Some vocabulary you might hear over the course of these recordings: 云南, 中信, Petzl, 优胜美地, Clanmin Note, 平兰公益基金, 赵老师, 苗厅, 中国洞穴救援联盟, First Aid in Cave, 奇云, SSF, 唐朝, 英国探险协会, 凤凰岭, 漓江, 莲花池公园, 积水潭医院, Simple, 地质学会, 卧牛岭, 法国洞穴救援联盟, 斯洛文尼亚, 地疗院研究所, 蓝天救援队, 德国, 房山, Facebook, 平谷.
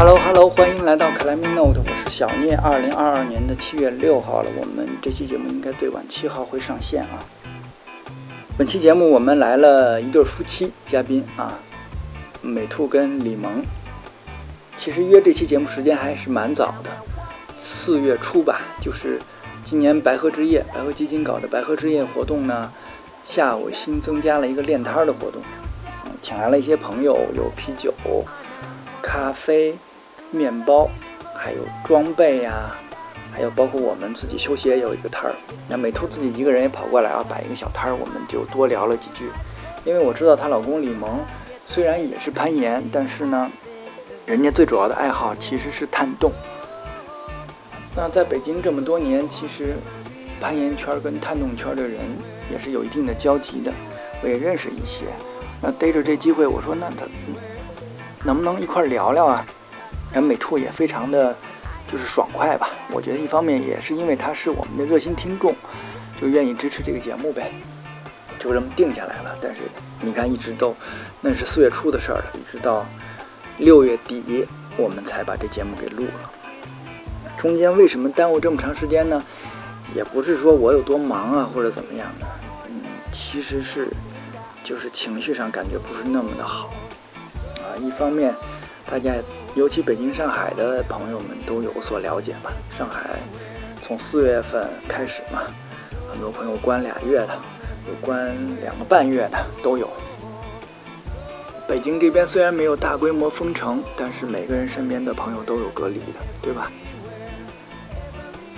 Hello， 欢迎来到 Clanmin Note， 我是小聂。2022年的7月6号了，我们这期节目应该最晚7号会上线啊。本期节目我们来了一对夫妻嘉宾啊，美兔跟李萌。其实约这期节目时间还是蛮早的，4月初吧，就是今年白河之夜，白河基金搞的白河之夜活动呢，下午新增加了一个练摊的活动，请来了一些朋友，有啤酒、咖啡、面包，还有装备呀，还有包括我们自己休息也有一个摊儿。那美兔自己一个人也跑过来啊，摆一个小摊儿，我们就多聊了几句。因为我知道她老公李萌虽然也是攀岩，但是呢，人家最主要的爱好其实是探洞。那在北京这么多年，其实攀岩圈跟探洞圈的人也是有一定的交集的，我也认识一些。那逮着这机会，我说那他能不能一块聊聊啊？然后美兔也非常的就是爽快吧，我觉得一方面也是因为他是我们的热心听众，就愿意支持这个节目呗，就这么定下来了。但是你看一直都，那是4月初的事儿了，一直到6月底我们才把这节目给录了。中间为什么耽误这么长时间呢？也不是说我有多忙啊或者怎么样的，其实是就是情绪上感觉不是那么的好啊。一方面大家尤其北京、上海的朋友们都有所了解吧。上海从4月份开始嘛，很多朋友关2月的，有关2个半月的都有。北京这边虽然没有大规模封城，但是每个人身边的朋友都有隔离的，对吧？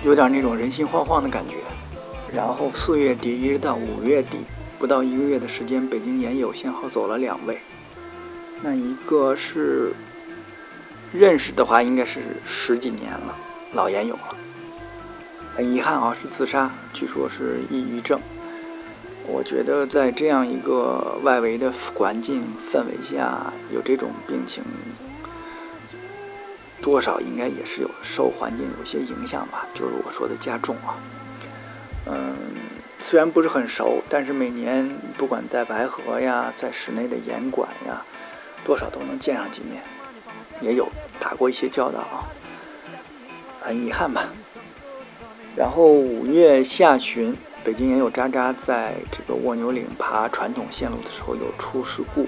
有点那种人心惶惶的感觉。然后4月底一直到5月底，不到1个月的时间，北京岩友先后走了2位。那一个是认识的话应该是10几年了，老岩友了，很遗憾啊，是自杀，据说是抑郁症。我觉得在这样一个外围的环境氛围下，有这种病情多少应该也是有受环境有些影响吧，就是我说的加重啊。虽然不是很熟，但是每年不管在白河呀，在室内的岩馆呀，多少都能见上几面，也有打过一些交道啊，很遗憾吧。然后5月下旬，北京也有渣渣在这个卧牛岭爬传统线路的时候有出事故，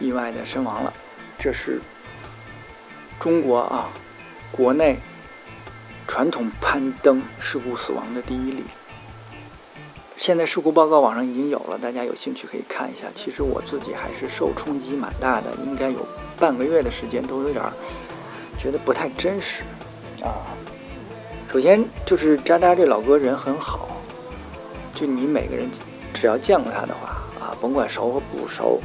意外的身亡了。这是中国啊国内传统攀登事故死亡的第一例。现在事故报告网上已经有了，大家有兴趣可以看一下。其实我自己还是受冲击蛮大的，应该有半个月的时间都有点觉得不太真实啊。首先就是渣渣这老哥人很好，就你每个人只要见过他的话啊，甭管熟和不熟，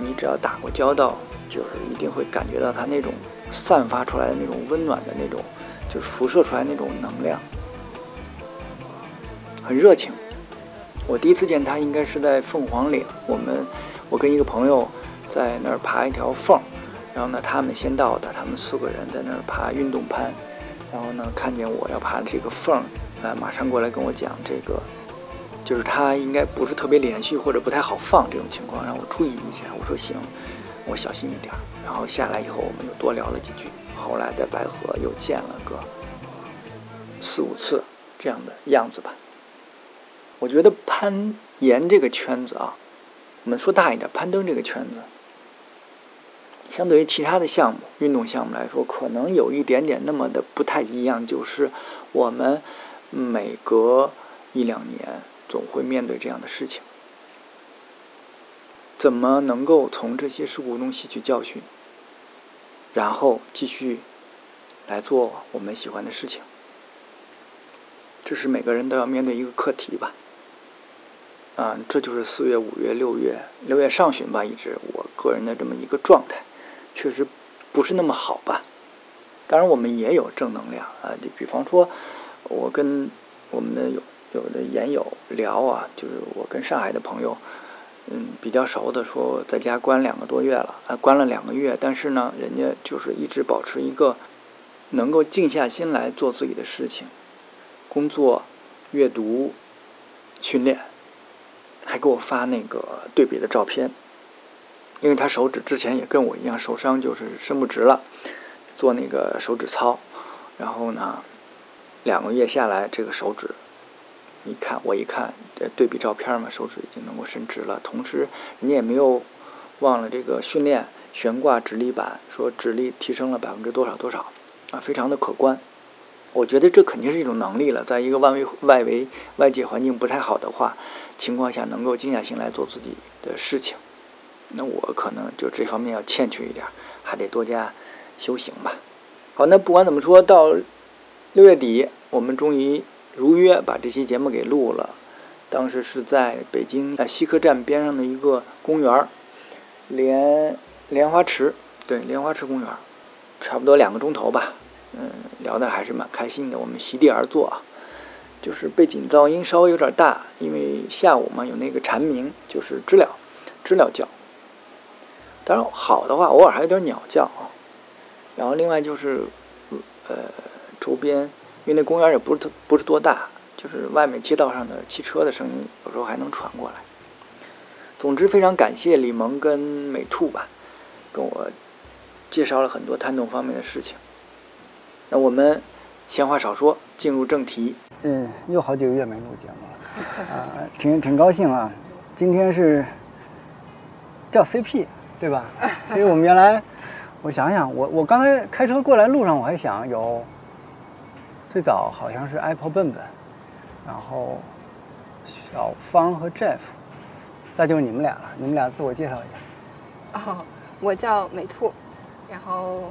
你只要打过交道，就是一定会感觉到他那种散发出来的那种温暖的那种，就是辐射出来那种能量，很热情。我第一次见他应该是在凤凰岭，我跟一个朋友在那儿爬一条缝，然后呢他们先到的，他们4个人在那儿爬运动攀，然后呢看见我要爬这个缝，马上过来跟我讲，这个就是他应该不是特别连续或者不太好放这种情况，让我注意一下。我说行，我小心一点。然后下来以后我们又多聊了几句，后来在白河又见了个4、5次这样的样子吧。我觉得攀岩这个圈子啊，我们说大一点，攀登这个圈子相对于其他的项目运动项目来说，可能有一点点那么的不太一样，就是我们每隔1、2年总会面对这样的事情，怎么能够从这些事故中吸取教训，然后继续来做我们喜欢的事情，这是每个人都要面对一个课题吧。这就是4月、5月、6月上旬吧，一直我个人的这么一个状态，确实不是那么好吧。当然我们也有正能量啊，就比方说我跟我们的有的岩友聊啊，就是我跟上海的朋友比较熟的说，在家关2个多月了啊，关了2个月，但是呢人家就是一直保持一个能够静下心来做自己的事情，工作、阅读、训练，还给我发那个对比的照片。因为他手指之前也跟我一样受伤，就是伸不直了，做那个手指操，然后呢2个月下来，这个手指你看我一看对比照片嘛，手指已经能够伸直了，同时你也没有忘了这个训练悬挂直立板，说直立提升了%多少啊，非常的可观。我觉得这肯定是一种能力了，在一个外界环境不太好的情况下，能够静下心来做自己的事情，那我可能就这方面要欠缺一点，还得多加修行吧。好，那不管怎么说，到6月底我们终于如约把这期节目给录了。当时是在北京西客站边上的一个公园，莲花池，对，莲花池公园，差不多2个钟头吧。聊的还是蛮开心的。我们席地而坐啊，就是背景噪音稍微有点大，因为下午嘛有那个蝉鸣，就是知了叫。当然好的话，偶尔还有点鸟叫啊。然后另外就是，周边因为那公园也不是多大，就是外面街道上的汽车的声音有时候还能传过来。总之非常感谢李萌跟美兔吧，跟我介绍了很多探洞方面的事情。那我们闲话少说，进入正题。又好几个月没录节目了，挺高兴啊。今天是叫 CP 对吧？所以我们原来我想想，我刚才开车过来路上，我还想有最早好像是 Apple 笨笨，然后小芳和 Jeff， 再就是你们俩了。你们俩自我介绍一下。哦，我叫美兔，然后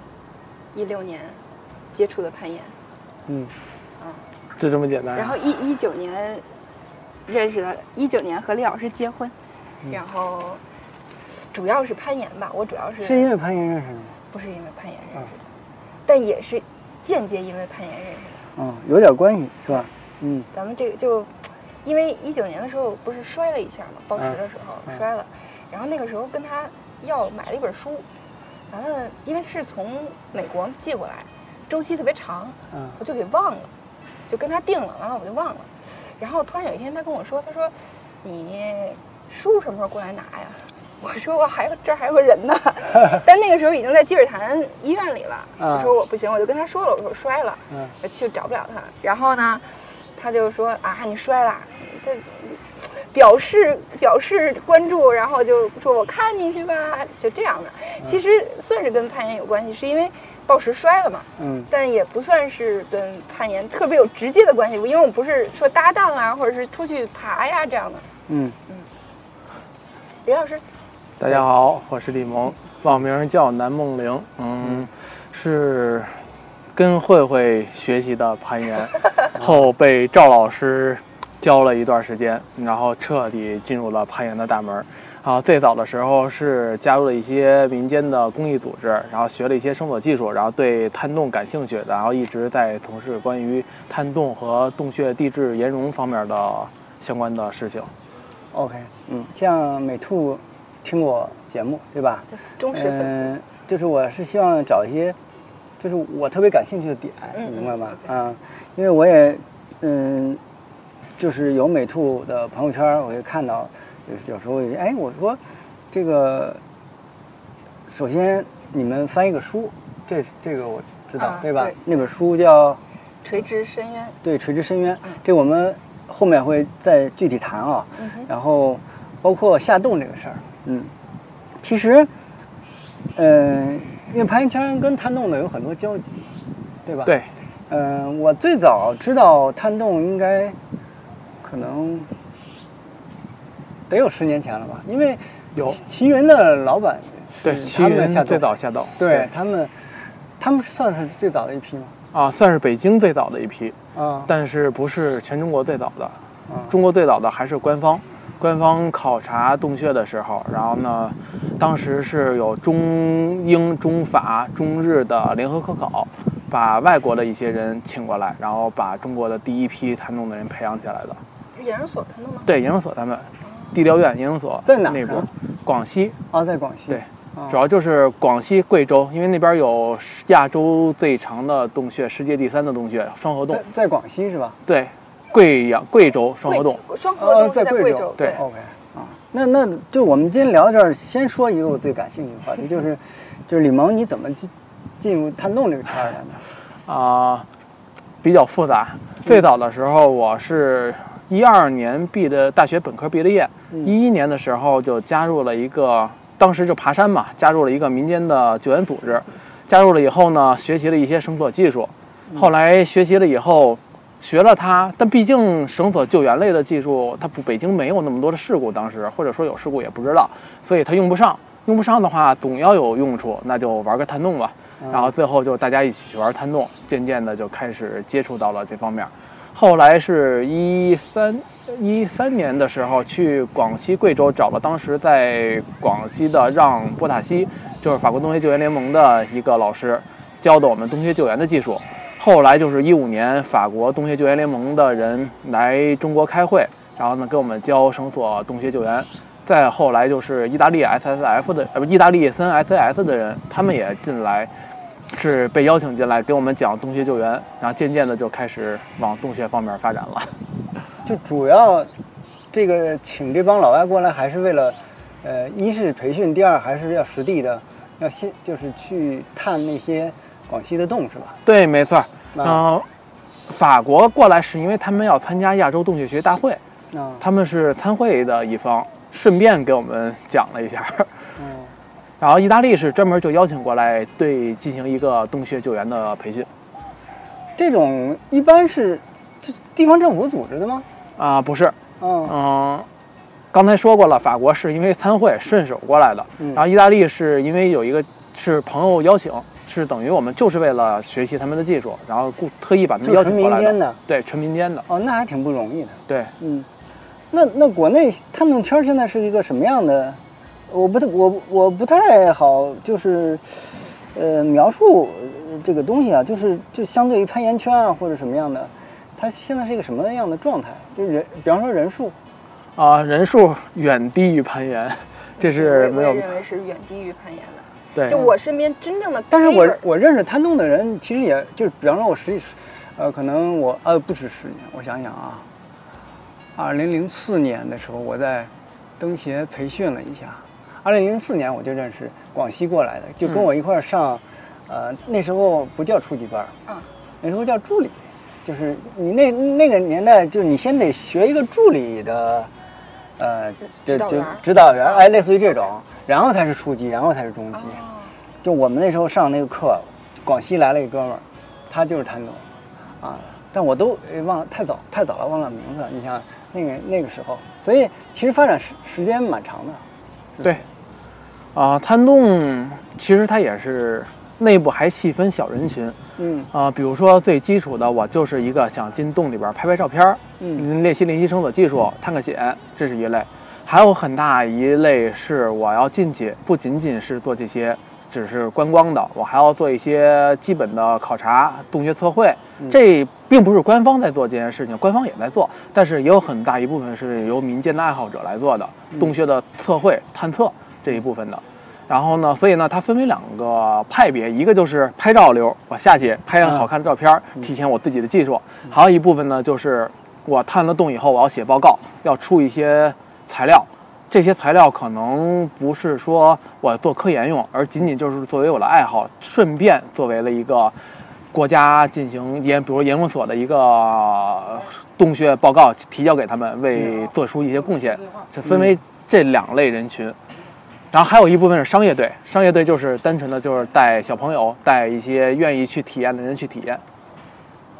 16年。接触的攀岩，就这么简单。然后19年认识的，19年和李老师结婚，然后主要是攀岩吧，我主要是因为攀岩认识的吗？不是因为攀岩认识的，但也是间接因为攀岩认识的。有点关系是吧？咱们这个就因为19年的时候不是摔了一下嘛，报时的时候摔了，然后那个时候跟他要买了一本书，完了因为是从美国寄过来。周期特别长，我就给忘了，就跟他定了，完了我就忘了。然后突然有一天他跟我说，他说你叔什么时候过来拿呀？我说我这还有个人呢，但那个时候已经在积水潭医院里了。我说我不行，我就跟他说了，我说我摔了，去找不了他。然后呢，他就说啊你摔了，这表示关注，然后就说我看你去吧，就这样的。其实算是跟攀岩有关系，是因为。抱石摔了嘛，但也不算是跟攀岩特别有直接的关系，因为我们不是说搭档啊，或者是出去爬呀这样的。李老师，大家好，我是李萌，网名叫南梦玲，是跟慧慧学习的攀岩，后被赵老师教了一段时间，然后彻底进入了攀岩的大门。啊，最早的时候是加入了一些民间的公益组织，然后学了一些绳索技术，然后对探洞感兴趣，然后一直在从事关于探洞和洞穴地质岩溶方面的相关的事情。OK， 像美兔听我节目对吧？忠实粉丝。就是我是希望找一些，就是我特别感兴趣的点，你明白吗？因为我也就是有美兔的朋友圈，我会看到。有时候我说这个，首先你们翻一个书，这个我知道，对吧？对，那本书叫《垂直深渊》。对，《垂直深渊》这我们后面会再具体谈啊。然后包括下洞这个事儿，其实，因为攀岩圈跟探洞的有很多交集，对吧？对。我最早知道探洞应该可能。得有10年前了吧，因为有奇云的老板，对，奇云最早下洞，对他们算是最早的一批吗？啊，算是北京最早的一批啊，但是不是全中国最早的，中国最早的还是官方考察洞穴的时候，然后呢，当时是有中英、中法、中日的联合科考，把外国的一些人请过来，然后把中国的第一批探洞的人培养起来的。是研究所探洞吗？对，研究所他们。地疗院研究所在哪儿？那边，广西啊，在广西。对，主要就是广西、贵州，因为那边有亚洲最长的洞穴，世界第3的洞穴双河洞。在广西是吧？对，贵州双河洞。双河洞在贵州。对 ，OK 啊，那就我们今天聊这儿，先说一个我最感兴趣的话题，就是李萌，你怎么进入探洞这个圈儿的呢？比较复杂。最早的时候，我是12年毕的大学本科毕了业，11年的时候就加入了一个，当时就爬山嘛，加入了一个民间的救援组织。加入了以后呢，学习了一些绳索技术，后来学习了以后。学了它，但毕竟绳索救援类的技术，它北京没有那么多的事故，当时或者说有事故也不知道，所以它用不上。用不上的话，总要有用处，那就玩个探洞吧。然后最后就大家一起去玩探洞，渐渐的就开始接触到了这方面。后来是13年的时候，去广西贵州找了当时在广西的让波塔西，就是法国洞穴救援联盟的一个老师，教的我们洞穴救援的技术。后来就是15年，法国洞穴救援联盟的人来中国开会，然后呢给我们教绳索洞穴救援。再后来就是意大利 SSF 的，意大利 SAS 的人，他们也进来，是被邀请进来给我们讲洞穴救援，然后渐渐的就开始往洞穴方面发展了。就主要这个请这帮老外过来，还是为了，一是培训，第二还是要实地的，要先就是去探那些。广西的洞是吧？对，没错。法国过来是因为他们要参加亚洲洞穴学大会，他们是参会的一方，顺便给我们讲了一下。然后意大利是专门就邀请过来对进行一个洞穴救援的培训。这种一般是地方政府组织的吗？不是。刚才说过了，法国是因为参会顺手过来的，然后意大利是因为有一个是朋友邀请。是等于我们就是为了学习他们的技术，然后特意把他们邀请过来的。纯民间的，对，纯民间的。哦，那还挺不容易的。对，那国内探洞圈现在是一个什么样的？我不太好，就是描述这个东西啊，就相对于攀岩圈啊或者什么样的，它现在是一个什么样的状态？就比方说人数啊，人数远低于攀岩，这是没有。我也认为是远低于攀岩的。对，就我身边真正的，但是我认识探洞的人，其实也就是，比方说我10，可能我不止10年，我想想啊，2004年的时候我在登协培训了一下，2004年我就认识广西过来的，就跟我一块上，那时候不叫初级班，那时候叫助理，就是你那个年代，就是你先得学一个助理的，就指导员，类似于这种。然后才是初级，然后才是中级。就我们那时候上那个课，广西来了一哥们儿，他就是探洞，但我都忘了，太早了，忘了名字。你想那个时候，所以其实发展时间蛮长的。对，探洞其实它也是内部还细分小人群。比如说最基础的，我就是一个想进洞里边拍照片，练习绳索技术，探个险，这是一类。还有很大一类是我要进去，不仅仅是做这些，只是观光的，我还要做一些基本的考察、洞穴测绘。这并不是官方在做这件事情，官方也在做，但是也有很大一部分是由民间的爱好者来做的，洞穴的测绘、探测这一部分的。然后呢，所以呢，它分为2个派别，一个就是拍照流，我下去拍好看的照片，体现我自己的技术；还有一部分呢，就是我探了洞以后，我要写报告，要出一些。材料，这些材料可能不是说我做科研用，而仅仅就是作为我的爱好，顺便作为了一个国家进行比如研究所的一个洞穴报告提交给他们，为做出一些贡献。这分为这2类人群，然后还有一部分是商业队，商业队就是单纯的就是带小朋友，带一些愿意去体验的人去体验。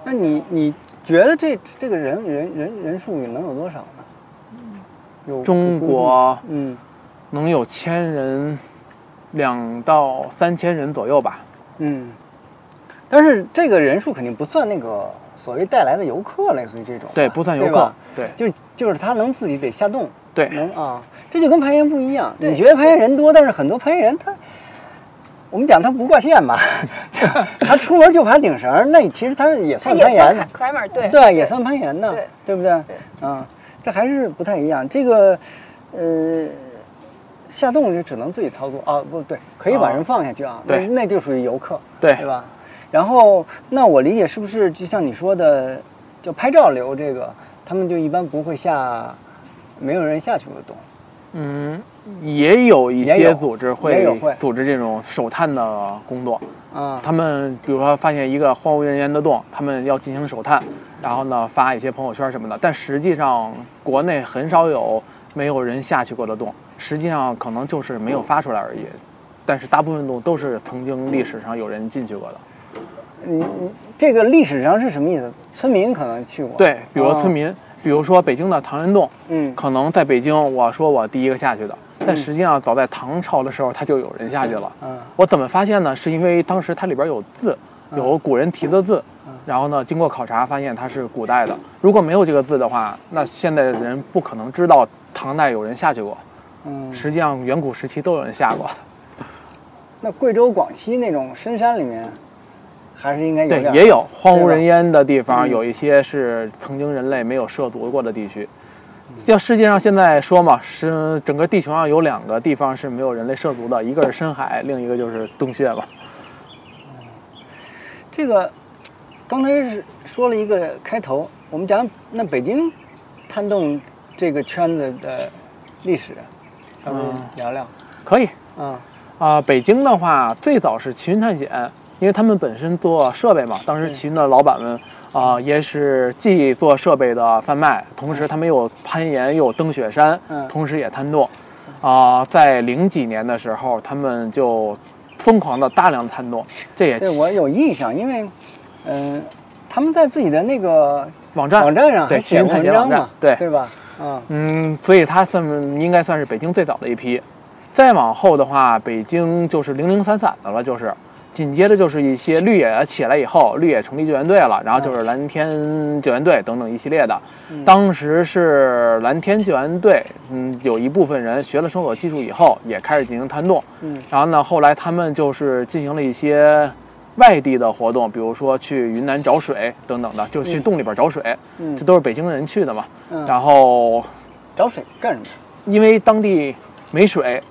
那你觉得这个人数能有多少呢？中国能有1000人，2到3000人左右吧。但是这个人数肯定不算那个所谓带来的游客，类似于这种。对，不算游客。对，就是他能自己得下洞。对，能这就跟攀岩不一样。你觉得攀岩人多，但是很多攀岩人他，我们讲他不挂线吧，他出门就爬顶绳，那其实他也算攀岩。climber， 对，也算攀岩呢，对不对？这还是不太一样。这个，下洞就只能自己操作啊，不对，可以把人放下去啊。对，那就属于游客，对吧？然后，那我理解是不是就像你说的，就拍照流这个，他们就一般不会下，没有人下去过洞。嗯，也有一些组织会组织这种手探的工作。嗯，他们比如说发现一个荒无人烟的洞，他们要进行手探，然后呢发一些朋友圈什么的。但实际上，国内很少有没有人下去过的洞，实际上可能就是没有发出来而已。但是大部分洞都是曾经历史上有人进去过的。嗯，这个历史上是什么意思？村民可能去过。对，比如村民。比如说北京的唐人洞，嗯，可能在北京，我说我第一个下去的，但实际上早在唐朝的时候，它就有人下去了。嗯，我怎么发现呢？是因为当时它里边有字，有古人题的字，然后呢，经过考察发现它是古代的。如果没有这个字的话，那现代的人不可能知道唐代有人下去过。嗯，实际上远古时期都有人下过。那贵州、广西那种深山里面。还是应该有对，也有荒无人烟的地方，有一些是曾经人类没有涉足过的地区。像世界上现在说嘛，是整个地球上有两个地方是没有人类涉足的，一个是深海，另一个就是洞穴嘛。这个刚才是说了一个开头，我们讲那北京探洞这个圈子的历史，咱们聊聊。可以。嗯啊，北京的话，最早是奇云探险。因为他们本身做设备嘛，当时奇云的老板们啊、也是既做设备的贩卖，同时他们又攀岩又登雪山，同时也探洞啊、在00几年的时候，他们就疯狂的大量探洞。这也对我有印象，因为他们在自己的那个网站上还写文章嘛，对吧？嗯，所以他应该算是北京最早的一批。再往后的话，北京就是零零散散的了，就是。紧接着就是一些绿野起来以后，绿野成立救援队了，然后就是蓝天救援队等等一系列的。当时是蓝天救援队，有一部分人学了搜索技术以后，也开始进行探洞。然后呢，后来他们就是进行了一些外地的活动，比如说去云南找水等等的，就是去洞里边找水。这都是北京人去的嘛。然后找水干什么？因为当地没水。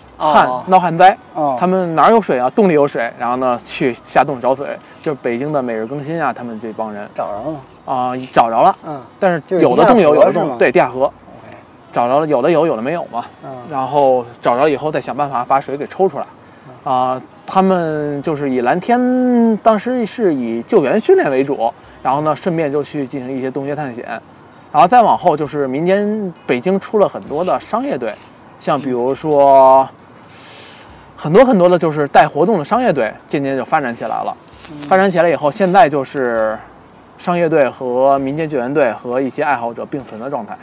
闹旱灾，他们哪有水啊？洞里有水，然后呢去下洞找水，就是北京的每日更新啊，他们这帮人找着了啊、找着了，但是有的洞有，有的洞对地下河，找着了，有的有，有的没有嘛，然后找着以后再想办法把水给抽出来，啊、他们就是以蓝天当时是以救援训练为主，然后呢顺便就去进行一些洞穴探险，然后再往后就是民间北京出了很多的商业队，像比如说。很多很多的就是带活动的商业队渐渐就发展起来了，发展起来以后，现在就是商业队和民间救援队和一些爱好者并存的状态。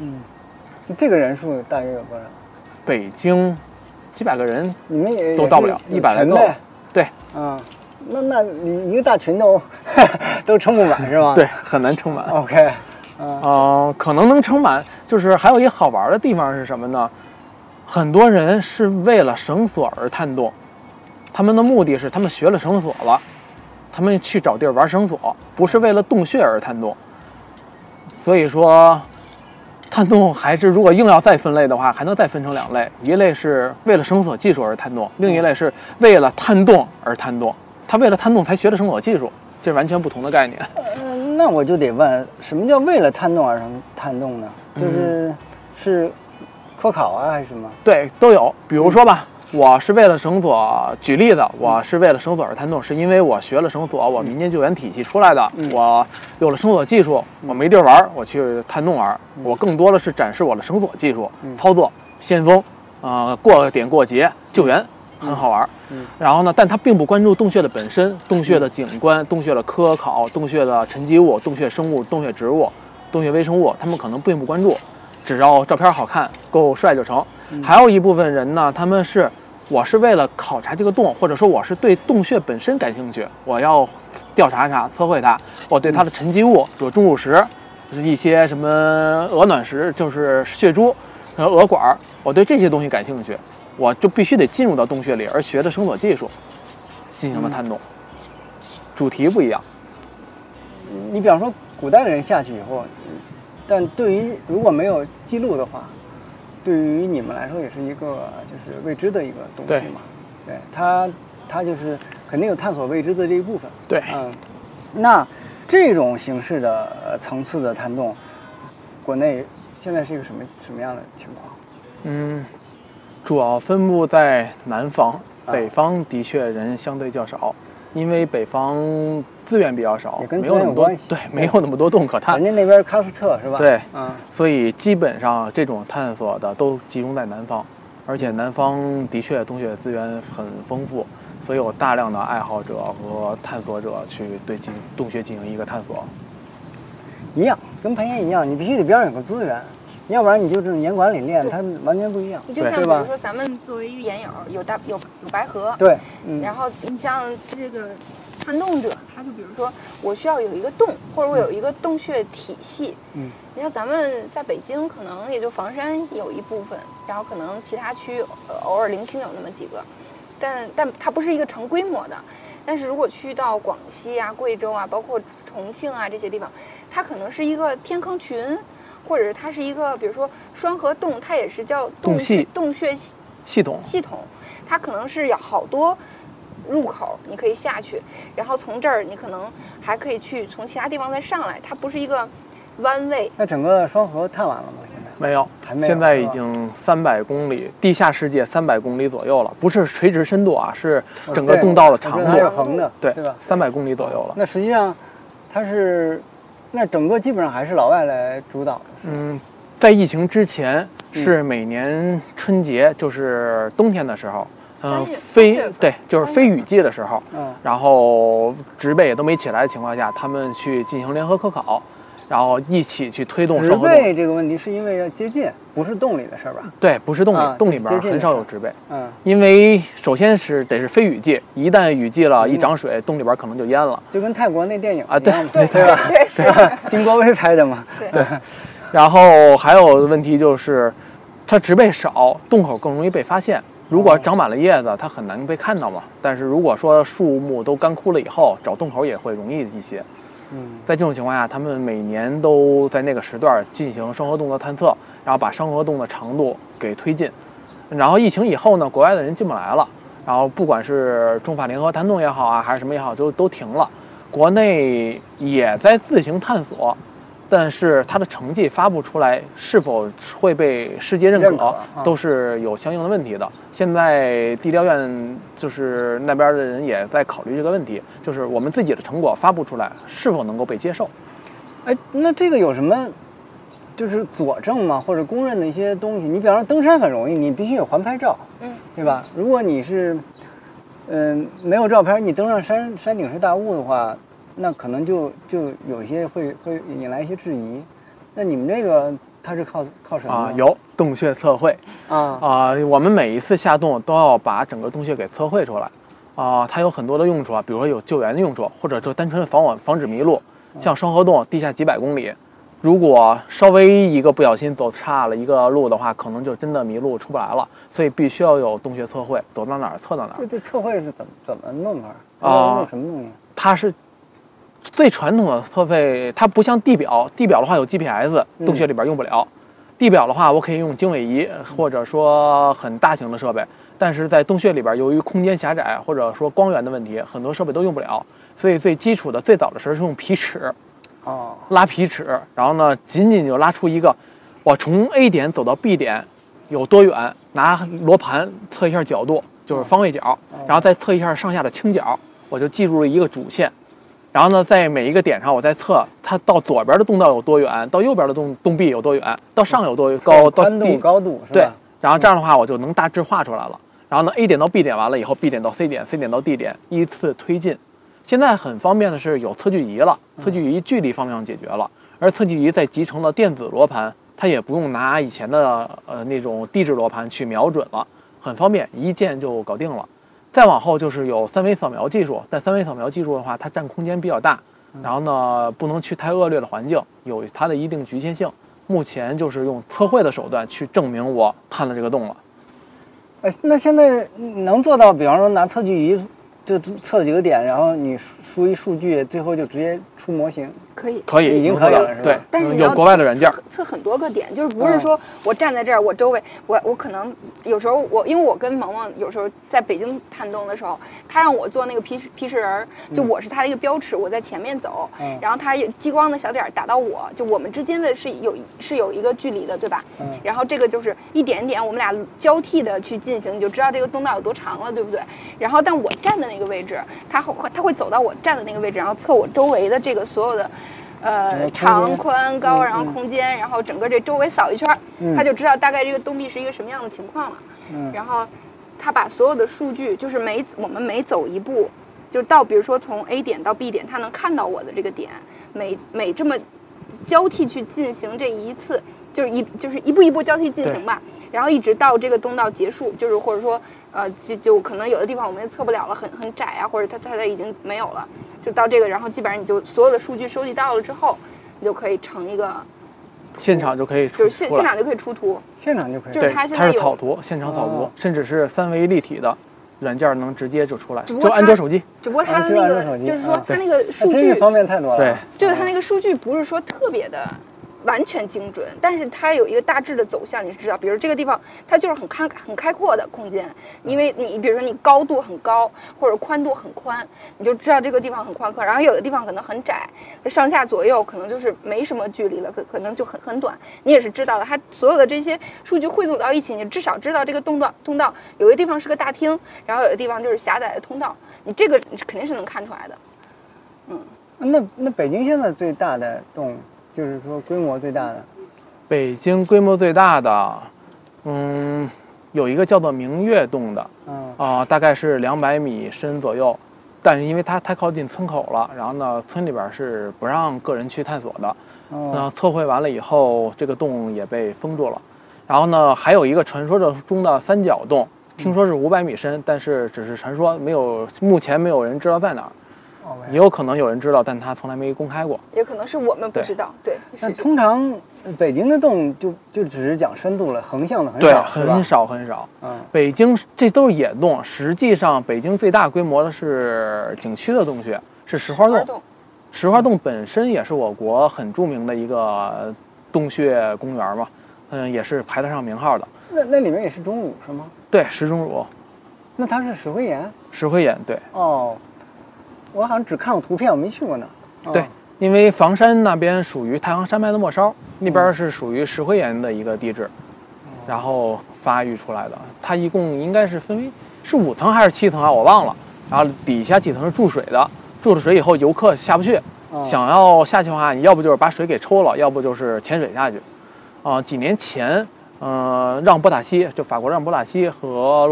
嗯，这个人数大约有多少？北京几百个人，你们也都到不了100来个。对，嗯，那你一个大群都撑不满是吧？对，很难撑满。OK， 可能能撑满，就是还有一好玩的地方是什么呢？很多人是为了绳索而探洞，他们的目的是他们学了绳索了，他们去找地儿玩绳索，不是为了洞穴而探洞。所以说，探洞还是如果硬要再分类的话，还能再分成两类，一类是为了绳索技术而探洞，另一类是为了探洞而探洞。他为了探洞才学了绳索技术，这完全不同的概念。那我就得问，什么叫为了探洞而探洞呢？就是是。科考啊还是什么？对，都有。比如说吧，我是为了绳索，举例子，我是为了绳索而探洞，是因为我学了绳索，我民间救援体系出来的，我有了绳索技术，我没地儿玩，我去探洞玩。我更多的是展示我的绳索技术、操作、先锋，过点过节、救援，很好玩。然后呢，但他并不关注洞穴的本身、洞穴的景观、洞穴的科考、洞穴的沉积物、洞穴生物、洞穴植物、洞穴微生物，他们可能并不关注。只要照片好看够帅就成。还有一部分人呢，他们是我是为了考察这个洞，或者说我是对洞穴本身感兴趣，我要调查查测绘它，我对它的沉积物，比如钟乳石，一些什么鹅卵石，就是血珠和鹅管，我对这些东西感兴趣，我就必须得进入到洞穴里，而学的绳索技术进行了探洞。主题不一样。你比方说古代的人下去以后，但对于如果没有记录的话，对于你们来说也是一个就是未知的一个东西嘛。对，它就是肯定有探索未知的这一部分。对，那这种形式的层次的探洞，国内现在是一个什么样的情况？主要分布在南方，北方的确人相对较少，因为北方资源比较少，没有那么多，对，没有那么多洞可探。人家那边喀斯特是吧？对，所以基本上这种探索的都集中在南方，而且南方的确洞穴资源很丰富，所以有大量的爱好者和探索者去对洞穴进行一个探索。一样，跟攀岩一样，你必须得边上有个资源，要不然你就这种岩馆里练，它完全不一样。就像比如说咱们作为一个岩友，有白河，对，然后你像这个探洞者，他就比如说我需要有一个洞，或者我有一个洞穴体系。你像咱们在北京，可能也就房山有一部分，然后可能其他区偶尔零星有那么几个，但它不是一个成规模的。但是如果去到广西啊、贵州啊，包括重庆啊这些地方，它可能是一个天坑群，或者是它是一个，比如说双河洞，它也是叫洞穴系统，它可能是有好多入口，你可以下去，然后从这儿你可能还可以去从其他地方再上来，它不是一个弯位。那整个双河探完了吗？现在没有，还没有，现在已经300公里，地下世界300公里左右了，不是垂直深度啊，是整个洞道的长度，它是横的，对吧？300公里左右了。那实际上它是。那整个基本上还是老外来主导。在疫情之前是每年春节，就是冬天的时候，就是非雨季的时候，然后植被也都没起来的情况下，他们去进行联合科考，然后一起去推动双河洞。植被这个问题是因为要接近，不是洞里的事吧？对，不是洞里，洞里边很少有植被。因为首先得是非雨季，一旦雨季了，一涨水，洞里边可能就淹了。就跟泰国那电影啊，对吧？金国威拍的嘛。对。然后还有问题就是，它植被少，洞口更容易被发现。如果长满了叶子，它很难被看到嘛。但是如果说树木都干枯了以后，找洞口也会容易一些。在这种情况下，他们每年都在那个时段进行双河洞的探测，然后把双河洞的长度给推进。然后疫情以后呢，国外的人进不来了，然后不管是中法联合探洞也好啊，还是什么也好，就都停了。国内也在自行探索，但是它的成绩发布出来是否会被世界认可，都是有相应的问题的。现在地调院就是那边的人也在考虑这个问题，就是我们自己的成果发布出来是否能够被接受。那这个有什么就是佐证吗？或者公认的一些东西？你比方说登山很容易，你必须有环拍照，对吧？如果你是没有照片，你登上山顶是大雾的话，那可能就有一些会引来一些质疑。那你们这个它是靠什么啊？有洞穴测绘我们每一次下洞都要把整个洞穴给测绘出来它有很多的用处啊，比如说有救援的用处，或者就单纯防止迷路。像双河洞地下几百公里，如果稍微一个不小心走差了一个路的话，可能就真的迷路出不来了，所以必须要有洞穴测绘，走到哪儿测到哪儿。这测绘是怎么弄法啊？弄什么东西？它是最传统的测绘，它不像地表的话有 GPS， 洞穴里边用不了。地表的话，我可以用经纬仪或者说很大型的设备，但是在洞穴里边，由于空间狭窄或者说光源的问题，很多设备都用不了。所以最基础的、最早的时候是用皮尺，拉皮尺，然后呢，仅仅就拉出一个，我从 A 点走到 B 点有多远，拿罗盘测一下角度，就是方位角，然后再测一下上下的倾角，我就记住了一个主线。然后呢，在每一个点上，我再测它到左边的洞道有多远，到右边的洞壁有多远，到上有多高，到地高度是吧？对。然后这样的话，我就能大致画出来了。然后呢 ，A 点到 B 点完了以后 ，B 点到 C 点 ，C 点到 D 点，依次推进。现在很方便的是有测距仪了，测距仪距离方面解决了，而测距仪在集成了电子罗盘，它也不用拿以前的那种地质罗盘去瞄准了，很方便，一键就搞定了。再往后就是有三维扫描技术，但三维扫描技术的话，它占空间比较大，然后呢，不能去太恶劣的环境，有它的一定局限性。目前就是用测绘的手段去证明我探了这个洞了。那现在能做到，比方说拿测距仪就测了几个点，然后你输一数据，最后就直接出模型。可以，已经可以了，是吧？对，但是有国外的软件测很多个点，就是不是说我站在这儿，我周围，我可能有时候因为我跟萌萌有时候在北京探洞的时候，他让我做那个皮石人，就我是他的一个标尺，我在前面走，然后他有激光的小点打到我，就我们之间的是有一个距离的，对吧？然后这个就是一点点我们俩交替的去进行，你就知道这个洞道有多长了，对不对？然后但我站的那个位置，他会走到我站的那个位置，然后测我周围的这个所有的。长宽高，然后空间，然后整个这周围扫一圈，他就知道大概这个洞壁是一个什么样的情况了。然后他把所有的数据，就是我们每走一步，就到比如说从 A 点到 B 点，他能看到我的这个点，每这么交替去进行这一次，就是一步一步交替进行吧，然后一直到这个洞道结束，就是或者说就可能有的地方我们也测不了了，很窄啊，或者它已经没有了。就到这个，然后基本上你就所有的数据收集到了之后，你就可以成一个，现场就可以出，就是现场就可以出图，现场就可以，就是它是草图，现场草图，甚至是三维立体的软件能直接就出来，就安卓手机。只不过它的那个，就是说它那个数据，真是方便太多了。对，就是它那个数据不是说特别的完全精准，但是它有一个大致的走向，你知道，比如这个地方它就是很开阔的空间，因为你比如说你高度很高或者宽度很宽，你就知道这个地方很宽阔，然后有的地方可能很窄，上下左右可能就是没什么距离了，可能就很短，你也是知道的。它所有的这些数据汇总到一起，你至少知道这个通道有的地方是个大厅，然后有的地方就是狭窄的通道，你这个肯定是能看出来的。那北京现在最大的洞，就是说规模最大的，北京规模最大的，有一个叫做明月洞的，大概是200米深左右，但是因为它太靠近村口了，然后呢，村里边是不让个人去探索的，然后测绘完了以后，这个洞也被封住了。然后呢，还有一个传说中的三角洞，听说是500米深，但是只是传说，目前没有人知道在哪儿。也有可能有人知道，但他从来没公开过，也可能是我们不知道。 对，那通常北京的洞就只是讲深度了，横向的很少，对，很少。北京这都是野洞，实际上北京最大规模的是景区的洞穴，是石花洞。石花洞本身也是我国很著名的一个洞穴公园嘛，也是排得上名号的。那里面也是钟乳是吗？对，石钟乳。那它是石灰岩，对。我好像只看过图片，我没去过呢。对，因为房山那边属于太行山脉的末梢，那边是属于石灰岩的一个地质，然后发育出来的。它一共应该是分为是5层还是7层啊？我忘了。然后底下几层是注水的，注了水以后游客下不去，想要下去的话，你要不就是把水给抽了，要不就是潜水下去。几年前，让波塔西，就法国让波塔西和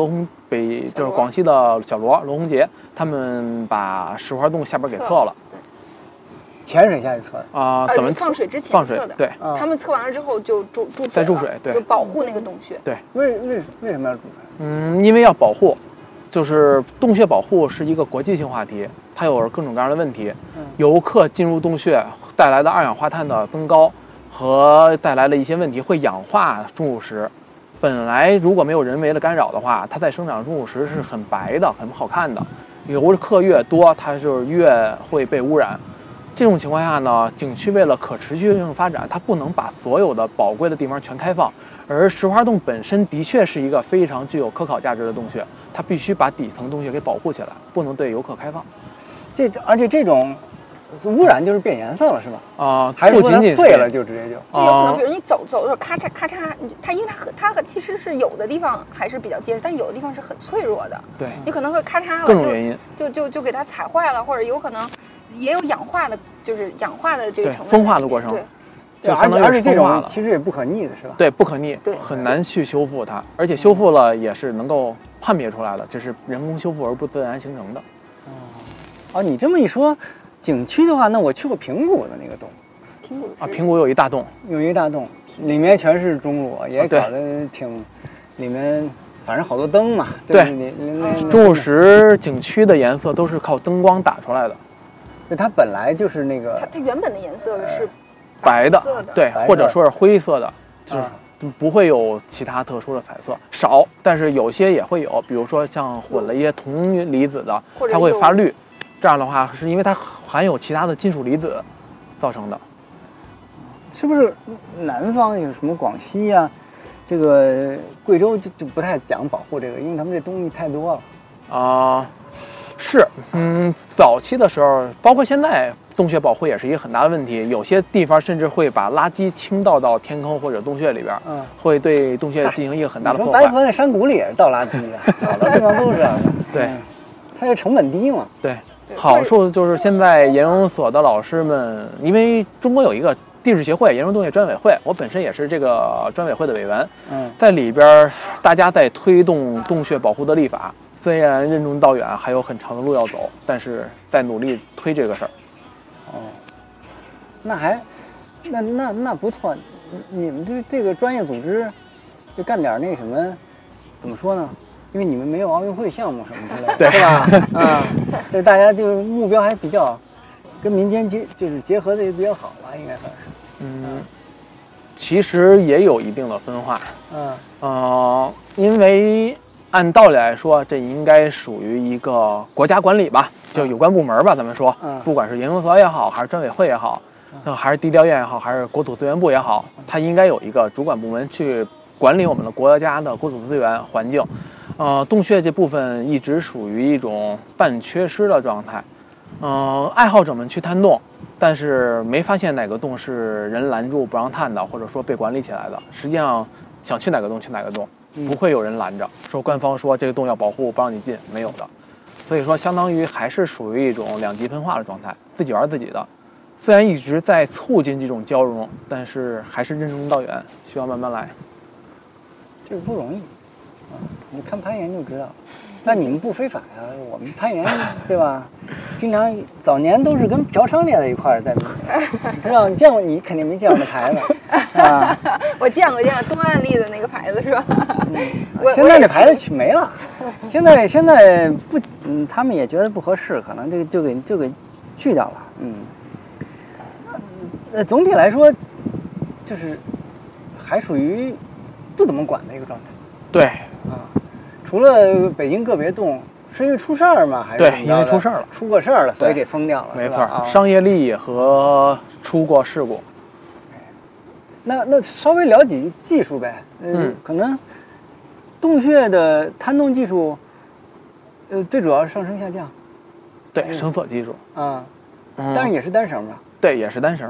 就是广西的小罗宏杰，他们把石花洞下边给测了，潜水下去测啊，怎么放水之前测的？对，他们测完了之后就注水，再注水，对，就保护那个洞穴。对，为什么要注水？因为要保护，就是洞穴保护是一个国际性话题，它有各种各样的问题，游客进入洞穴带来的二氧化碳的增高和带来的一些问题，会氧化钟乳石。本来如果没有人为的干扰的话，它在生长钟乳石是很白的，很好看的。游客越多，它就是越会被污染。这种情况下呢，景区为了可持续性发展，它不能把所有的宝贵的地方全开放。而石花洞本身的确是一个非常具有科考价值的洞穴，它必须把底层洞穴给保护起来，不能对游客开放。而且这种污染就是变颜色了，是吧？还是说它脆了就直接就有可能，比如你走的时候咔嚓咔嚓，它因为它其实是有的地方还是比较结实，但有的地方是很脆弱的。对，你可能会咔嚓了，各种原因就给它踩坏了，或者有可能也有氧化的这个成分，风化的过程。对，就相当于是风化了，其实也不可逆的是吧？对，不可逆，很难去修复它，而且修复了也是能够判别出来的，这是人工修复而不自然形成的。你这么一说。景区的话，那我去过平谷的那个洞，平谷有一大洞，里面全是钟乳，也搞得挺，里面反正好多灯嘛。对，钟乳石景区的颜色都是靠灯光打出来的，就它本来就是那个，它原本的颜色是白的，对，或者说是灰色的，就是不会有其他特殊的彩色，少，但是有些也会有，比如说像混了一些铜离子的，它会发绿，这样的话是因为它含有其他的金属离子造成的。是不是南方有什么广西啊，这个贵州就不太讲保护这个，因为他们这东西太多了啊。是，早期的时候，包括现在，洞穴保护也是一个很大的问题。有些地方甚至会把垃圾倾倒到天坑或者洞穴里边，会对洞穴进行一个很大的破坏。白河那山谷里也是倒垃圾啊，好多地方都是。对，它这成本低嘛。对，好处就是现在研究所的老师们，因为中国有一个地质学会研究洞穴专委会，我本身也是这个专委会的委员。在里边大家在推动洞穴保护的立法，虽然任重道远，还有很长的路要走，但是在努力推这个事儿。哦，那不错，你们这个专业组织就干点那什么，怎么说呢？因为你们没有奥运会项目什么之类的，对吧？啊，所以大家就是目标还比较跟民间结合的也比较好吧，应该算是。其实也有一定的分化。因为按道理来说，这应该属于一个国家管理吧，就有关部门吧。咱们说，不管是研究所也好，还是专委会也好，还是地调院也好，还是国土资源部也好，它应该有一个主管部门去管理我们的国家的国土资源环境。洞穴这部分一直属于一种半缺失的状态。爱好者们去探洞，但是没发现哪个洞是人拦住不让探的，或者说被管理起来的。实际上，想去哪个洞去哪个洞。不会有人拦着，说官方说这个洞要保护，不让你进，没有的。所以说，相当于还是属于一种两极分化的状态，自己玩自己的。虽然一直在促进这种交融，但是还是任重道远，需要慢慢来。这个不容易啊！你看攀岩就知道。那你们不非法呀？我们攀岩，对吧？经常早年都是跟嫖娼列在一块儿，在你知道，你见过，你肯定没见过那牌子啊。我见过东岸立的那个牌子是吧？现在这牌子没了，现在不，他们也觉得不合适，可能这个就给去掉了。总体来说，就是还属于不怎么管的一个状态。对啊。除了北京个别洞，是因为出事儿吗？还是对，因为出事儿了，出过事儿了，所以给封掉了。没错，商业利益和出过事故。那稍微了解技术呗。可能洞穴的探洞技术，最主要是上升下降。对，绳索技术啊，但是也是单绳吧？对，也是单绳。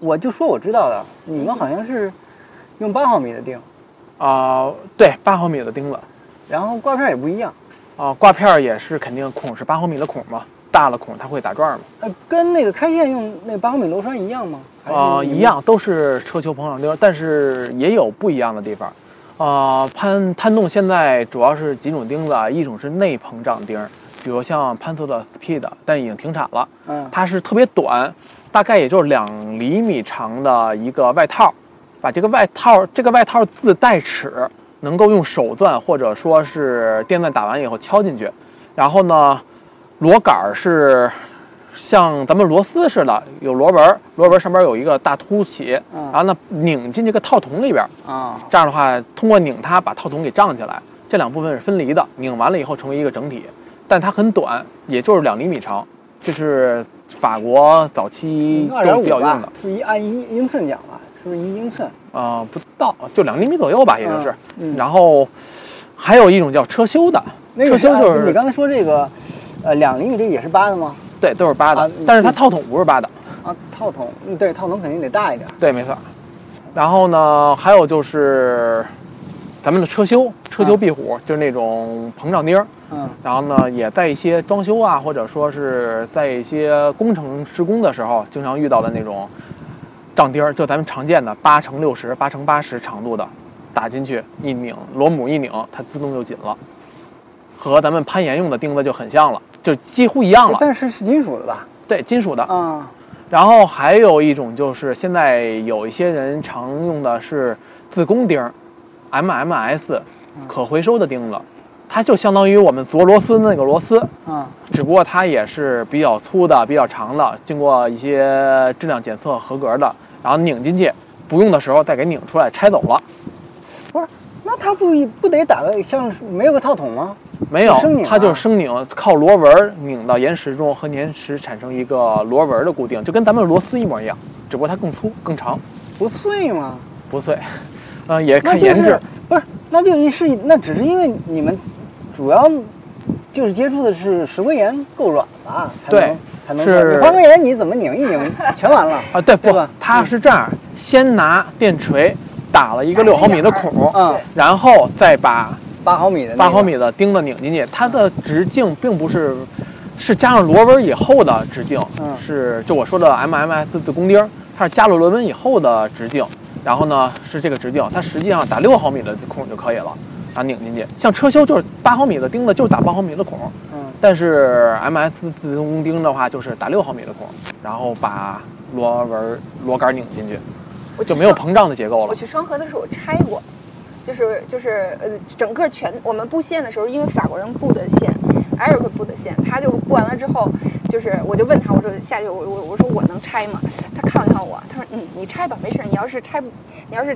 我就说我知道的，你们好像是用8毫米的钉。啊，对，8毫米的钉子。然后挂片也不一样，挂片也是肯定孔是8毫米的孔嘛，大了孔它会打转嘛。跟那个开线用那8毫米螺栓一样吗？一样，都是车球膨胀钉，但是也有不一样的地方。探洞现在主要是几种钉子啊，一种是内膨胀钉，比如像Petzl的 Speed， 但已经停产了。它是特别短，大概也就是2厘米长的一个外套，把这个外套自带齿。能够用手钻或者说是电钻打完以后敲进去，然后呢，螺杆是像咱们螺丝似的，有螺纹上面有一个大凸起，然后呢拧进这个套筒里边啊，这样的话通过拧它把套筒给胀起来，这两部分是分离的，拧完了以后成为一个整体，但它很短，也就是2厘米长，这是法国早期都比较用的，是按英寸讲吧。就是1英寸啊，不到就2厘米左右吧，也就是。然后还有一种叫车修的，那个、车修就是你刚才说这个，2厘米这也是8的吗？对，都是8的，但是它套筒不是8的啊，套筒对，套筒肯定得大一点。对，没错。然后呢，还有就是咱们的车修壁虎，就是那种膨胀钉。然后呢，也在一些装修啊，或者说是在一些工程施工的时候，经常遇到的那种。胀钉就咱们常见的8×60、8×80长度的，打进去一拧，螺母一拧，它自动就紧了，和咱们攀岩用的钉子就很像了，就几乎一样了。但是是金属的吧？对，金属的。然后还有一种就是现在有一些人常用的是自攻钉 ，MMS 可回收的钉子，它就相当于我们琢螺丝那个螺丝。只不过它也是比较粗的、比较长的，经过一些质量检测合格的。然后拧进去，不用的时候再给拧出来，拆走了，那它不得打个像没有个套筒吗？没有，它就是生拧，靠螺纹拧到岩石中，和岩石产生一个螺纹的固定，就跟咱们螺丝一模一样，只不过它更粗更长。不碎吗？不碎，也看颜值。就是、不是，那就是那只是因为你们主要就是接触的是石灰岩够软了，对，才能是花岗岩你怎么拧一拧全完了啊？对，不，它是这样，先拿电锤打了一个6毫米的孔，嗯，然后再把八毫米的钉子拧进去，它的直径并不是，是加上螺纹以后的直径，嗯，是就我说的 MMS 自攻钉，它是加了螺纹以后的直径，然后呢是这个直径，它实际上打6毫米的孔就可以了，啊，拧进去。像车修就是8毫米的钉子就是打8毫米的孔，嗯，但是 MS 自攻钉的话就是打6毫米的孔，然后把螺纹螺杆拧进去，就没有膨胀的结构了。我去双河的时候我拆过。就是整个全我们布线的时候，因为法国人布的线，艾瑞克布的线，他就布完了之后，就是我就问他，我说下去我说我能拆吗？他看了看我，他说你拆吧，没事，你要是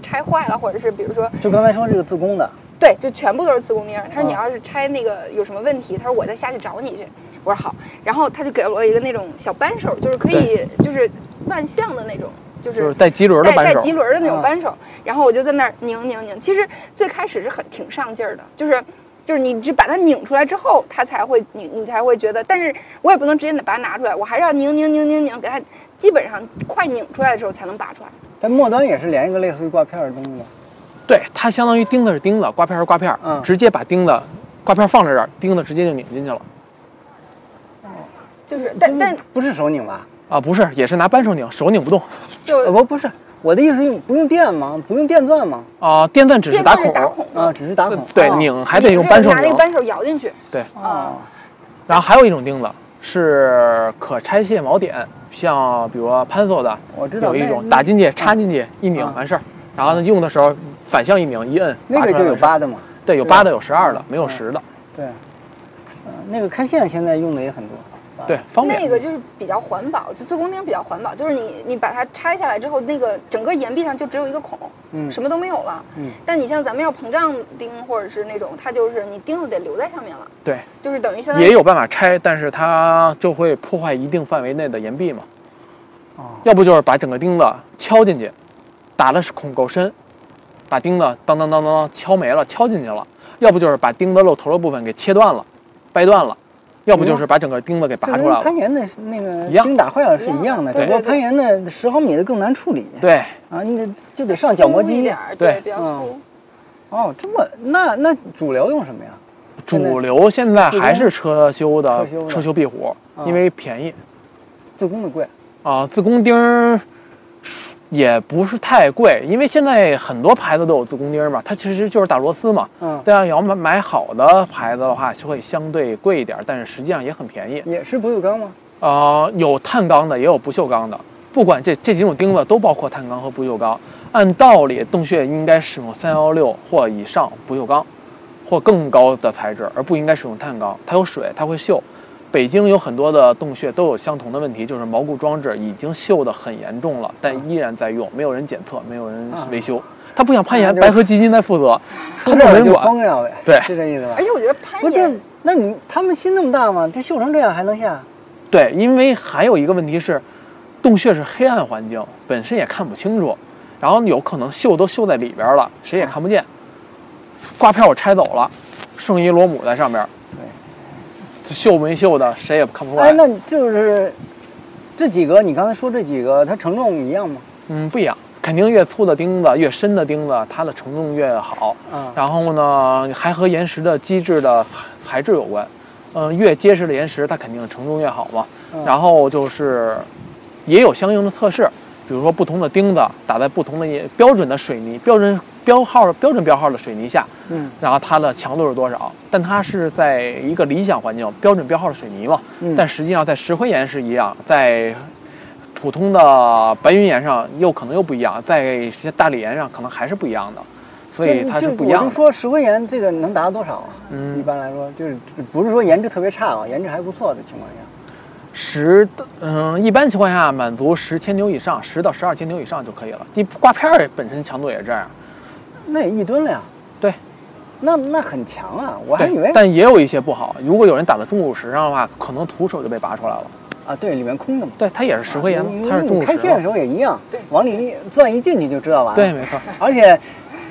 拆坏了，或者是比如说就刚才说这个自攻的，对，就全部都是自攻钉。他说你要是拆那个有什么问题，他说我再下去找你去。我说好，然后他就给了我一个那种小扳手，就是可以就是万向的那种。就是带棘轮的扳手，带棘轮的那种扳手，然后我就在那儿拧。其实最开始是挺上劲儿的，就是你只把它拧出来之后，它才会你才会觉得。但是我也不能直接把它拿出来，我还是要拧，给它基本上快拧出来的时候才能拔出来。但末端也是连一个类似于挂片的东西吗？对，它相当于钉子是钉子，挂片是挂片，直接把挂片放在这儿，钉子直接就拧进去了。就是，但不是手拧吧？啊，不是，也是拿扳手拧，手拧不动。不是，我的意思不用电吗？不用电钻吗？啊，电钻只是打孔啊，只是打孔。对，拧还得用扳手拧。拿那个扳手摇进去。对啊。然后还有一种钉子是可拆卸锚点，像比如说 Petzl 的，我知道有一种打进去插进去一拧完事儿，然后呢用的时候反向一拧一摁，那个就有8的嘛。对，有8的，有12的，没有10的。对，那个开线现在用的也很多。对，方便。那个就是比较环保，就自攻钉比较环保，就是你把它拆下来之后，那个整个岩壁上就只有一个孔，什么都没有了。但你像咱们要膨胀钉或者是那种，它就是你钉子得留在上面了。对，就是等于相当于也有办法拆，但是它就会破坏一定范围内的岩壁嘛。哦，要不就是把整个钉子敲进去，打的是孔够深，把钉子当当当当敲没了，敲进去了；要不就是把钉子露头的部分给切断了，掰断了。要不就是把整个钉子给拔出来了，攀岩的那个钉打坏了是一样的，只不过攀岩的10毫米的更难处理。对啊，你就得上角磨机一点，对，比较粗。哦，这么那主流用什么呀？主流现在还是车修壁虎，因为便宜。自攻的贵啊，自攻钉也不是太贵，因为现在很多牌子都有自攻钉嘛，它其实就是打螺丝嘛。但要买好的牌子的话，就会相对贵一点，但是实际上也很便宜。也是不锈钢吗？有碳钢的，也有不锈钢的。不管这几种钉子都包括碳钢和不锈钢。按道理，洞穴应该使用316或以上不锈钢，或更高的材质，而不应该使用碳钢。它有水，它会锈。北京有很多的洞穴都有相同的问题，就是锚固装置已经锈得很严重了，但依然在用，没有人检测，没有人维修。他不想攀岩，白河基金在负责，他没有人管。对，是这意思吧？而且我觉得攀岩，那你他们心那么大吗？这锈成这样还能下？对，因为还有一个问题是，洞穴是黑暗环境，本身也看不清楚，然后有可能锈都锈在里边了，谁也看不见。挂片我拆走了，剩一螺母在上边。锈没锈的谁也看不出来。哎，那就是这几个，你刚才说这几个，它承重一样吗？不一样，肯定越粗的钉子、越深的钉子，它的承重越好。然后呢，还和岩石的基质的材质有关。越结实的岩石，它肯定承重越好嘛。然后就是也有相应的测试，比如说不同的钉子打在不同的标准的水泥、标准标号的水泥下，然后它的强度是多少？但它是在一个理想环境，标准标号的水泥嘛。但实际上在石灰岩是一样，在普通的白云岩上又可能又不一样，在大理岩上可能还是不一样的，所以它是不一样的。我就说石灰岩这个能达到多少啊？一般来说就是不是说颜值特别差啊，颜值还不错的情况下。一般情况下满足10千牛以上，10到12千牛以上就可以了。你挂片本身强度也这样，那也1吨了呀。对，那很强啊，我还以为。但也有一些不好，如果有人打到中古石上的话，可能徒手就被拔出来了。啊，对，里面空的嘛。对，它也是石灰岩，它是中古石。开线的时候也一样，对，往里钻一进去就知道完了。对，没错。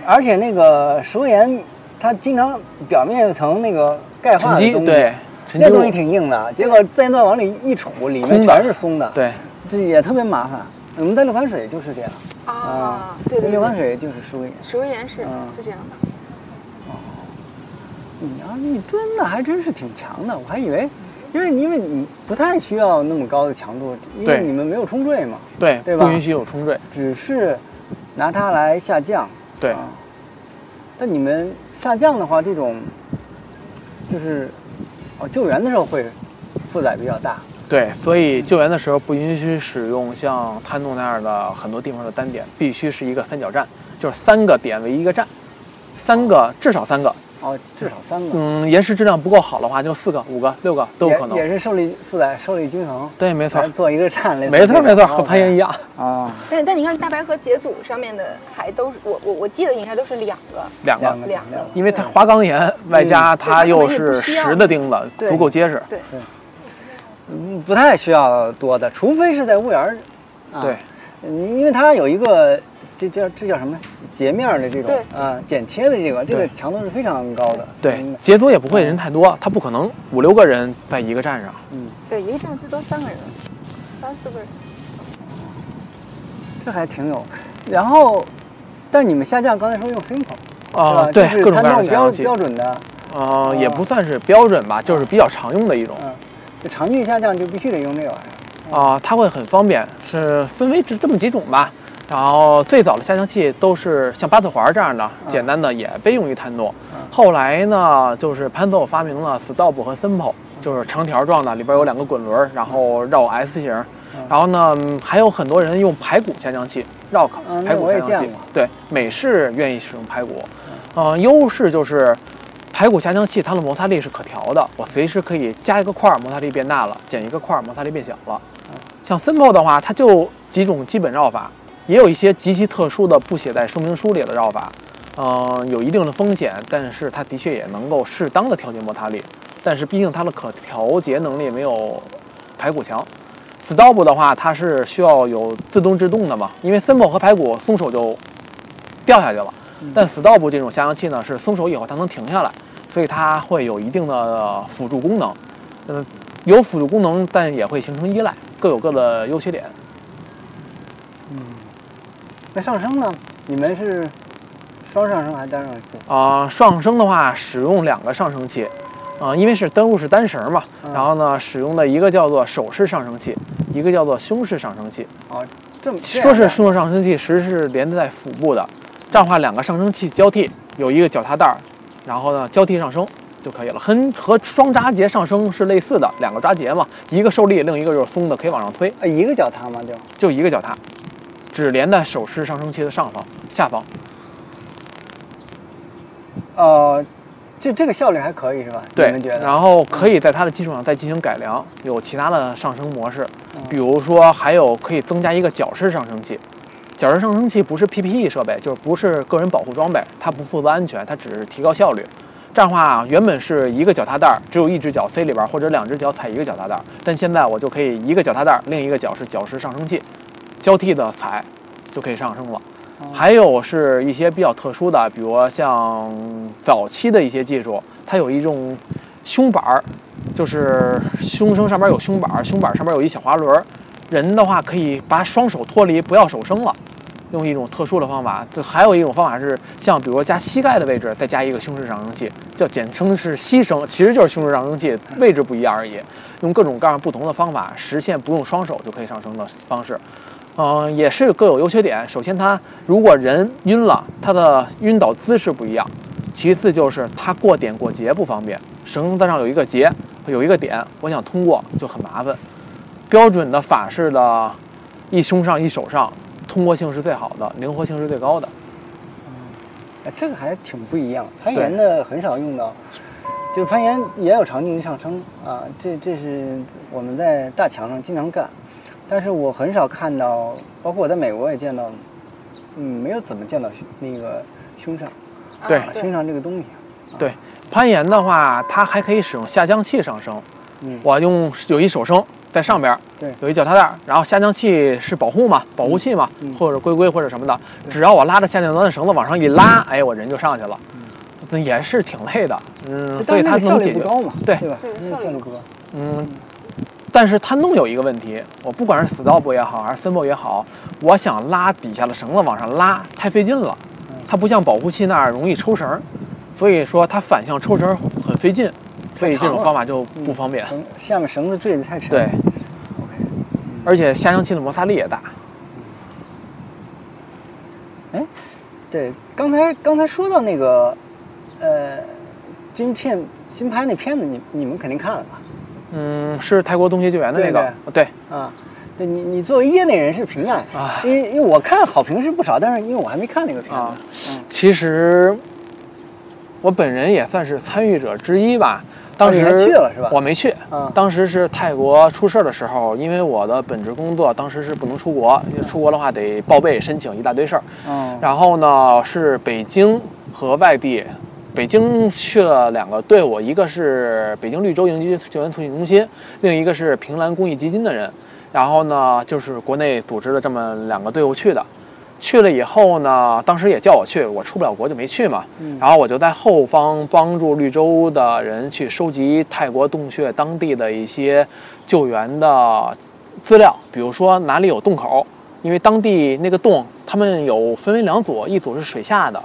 而且那个石灰岩，它经常表面层那个钙化的东西，对，那东西挺硬的，结果再那往里一杵，里面全是松的，对，这也特别麻烦。我们在六盘水就是这样。啊，对对对，六盘水就是石灰岩。石灰岩是这样的。你要一吨那还真是挺强的，我还以为，因为你不太需要那么高的强度，因为你们没有冲坠嘛，对对吧？不允许有冲坠，只是拿它来下降。对。但你们下降的话，这种就是救援的时候会负载比较大。对，所以救援的时候不允许使用像滩洞那样的很多地方的单点，必须是一个三角站，就是三个点为一个站，至少三个。哦，至少三个。嗯，岩石质量不够好的话，就4个、5个、6个都有可能。也是受力均衡。对，没错。做一个站类。没错，和攀岩一样啊。但你看大白河节组上面的还都是我记得应该都是两个，因为它花岗岩外加它又是石的钉子，足够结实。对。嗯，不太需要多的，除非是在屋檐。对，因为它有一个。这叫什么截面的这种啊，剪切的这个强度是非常高的。对，截组也不会人太多，他不可能5-6个人在一个站上。嗯，对，一个站最多3个人，3-4个人。这还挺有。然后，但你们下降刚才说用 Simple 啊，对，各种标准的。啊，也不算是标准吧，就是比较常用的一种。嗯，就长距离下降就必须得用这玩意儿。啊，它会很方便，是分为这么几种吧。然后最早的下降器都是像八字环这样的简单的，也被用于探洞。后来呢，就是Petzl发明了 Stop 和 Simple， 就是长条状的，里边有2个滚轮，然后绕 S 型。然后呢，还有很多人用排骨下降器，绕排骨下降器。对，美式愿意使用排骨。优势就是排骨下降器它的摩擦力是可调的，我随时可以加一个块，摩擦力变大了；减一个块，摩擦力变小了。像 Simple 的话，它就几种基本绕法。也有一些极其特殊的不写在说明书里的绕法，有一定的风险，但是它的确也能够适当的调节摩擦力，但是毕竟它的可调节能力没有排骨强。Stop 的话，它是需要有自动制动的嘛，因为 Simple 和排骨松手就掉下去了，但 Stop 这种下降器呢是松手以后它能停下来，所以它会有一定的辅助功能。有辅助功能，但也会形成依赖，各有各的优缺点。那上升呢？你们是双上升还是单上升？上升的话，使用2个上升器，因为是登陆式单绳嘛。然后呢，使用的一个叫做手式上升器，一个叫做胸式上升器。哦，这说是胸式上升器，实是连在腹部的。这样的话，2个上升器交替，有一个脚踏带，然后呢交替上升就可以了。和双闸节上升是类似的，2个闸节嘛，一个受力，另一个就是松的，可以往上推。一个脚踏吗？就一个脚踏。只连在手式上升器的下方。这个效率还可以是吧？对，你们觉得？然后可以在它的基础上再进行改良，有其他的上升模式，比如说还有可以增加一个脚式上升器。脚式上升器不是 PPE 设备，就是不是个人保护装备，它不负责安全，它只是提高效率。这样的话，原本是一个脚踏带，只有一只脚塞里边，或者2只脚踩一个脚踏带，但现在我就可以一个脚踏带，另一个脚是脚式上升器。交替的踩就可以上升了。还有是一些比较特殊的，比如像早期的一些技术，它有一种胸板，就是胸升上面有胸板，胸板上面有一小滑轮，人的话可以把双手脱离，不要手升了，用一种特殊的方法。这还有一种方法是像比如加膝盖的位置再加一个胸式上升器，叫简称是膝升，其实就是胸式上升器，位置不一样而已。用各种各样不同的方法实现不用双手就可以上升的方式。也是各有优缺点。首先，它如果人晕了，它的晕倒姿势不一样；其次就是它过点过节不方便，绳子上有一个节，有一个点，我想通过就很麻烦。标准的法式的一胸上一手上，通过性是最好的，灵活性是最高的。这个还挺不一样。攀岩的很少用到，就是攀岩也有长距离上升啊，这是我们在大墙上经常干。但是我很少看到，包括我在美国也见到，没有怎么见到那个胸上，对，听上这个东西。对，攀岩的话，它还可以使用下降器上升。嗯，我用有一手升在上边，对，有一脚踏垫，然后下降器是保护嘛，保护器嘛，或者龟或者什么的，只要我拉着下降端的绳子往上一拉，哎，我人就上去了。那也是挺累的，嗯，所以它能解决。对，对吧？效率不高。嗯，但是它弄有一个问题，我不管是 stop 也好，还是 simple 也好，我想拉底下的绳子往上拉太费劲了，它不像保护器那儿容易抽绳，所以说它反向抽绳很费劲，所以这种方法就不方便。下面绳子坠得太沉。对。而且下降器的摩擦力也大。哎，对，刚才说到那个。新拍那片子你们肯定看了吧？嗯，是泰国东协救援的那个。对啊，对你作为业内人士评价，因为我看好评是不少，但是因为我还没看那个片子。啊，其实我本人也算是参与者之一吧。当时去了是吧？我没去。当时是泰国出事的时候，因为我的本职工作当时是不能出国，出国的话得报备申请一大堆事儿。然后呢是北京和外地。北京去了两个队伍，一个是北京绿洲应急救援促进中心，另一个是平兰公益基金的人。然后呢，就是国内组织的这么两个队伍去的。去了以后呢，当时也叫我去，我出不了国就没去嘛。然后我就在后方帮助绿洲的人去收集泰国洞穴当地的一些救援的资料，比如说哪里有洞口，因为当地那个洞他们有分为两组，一组是水下的，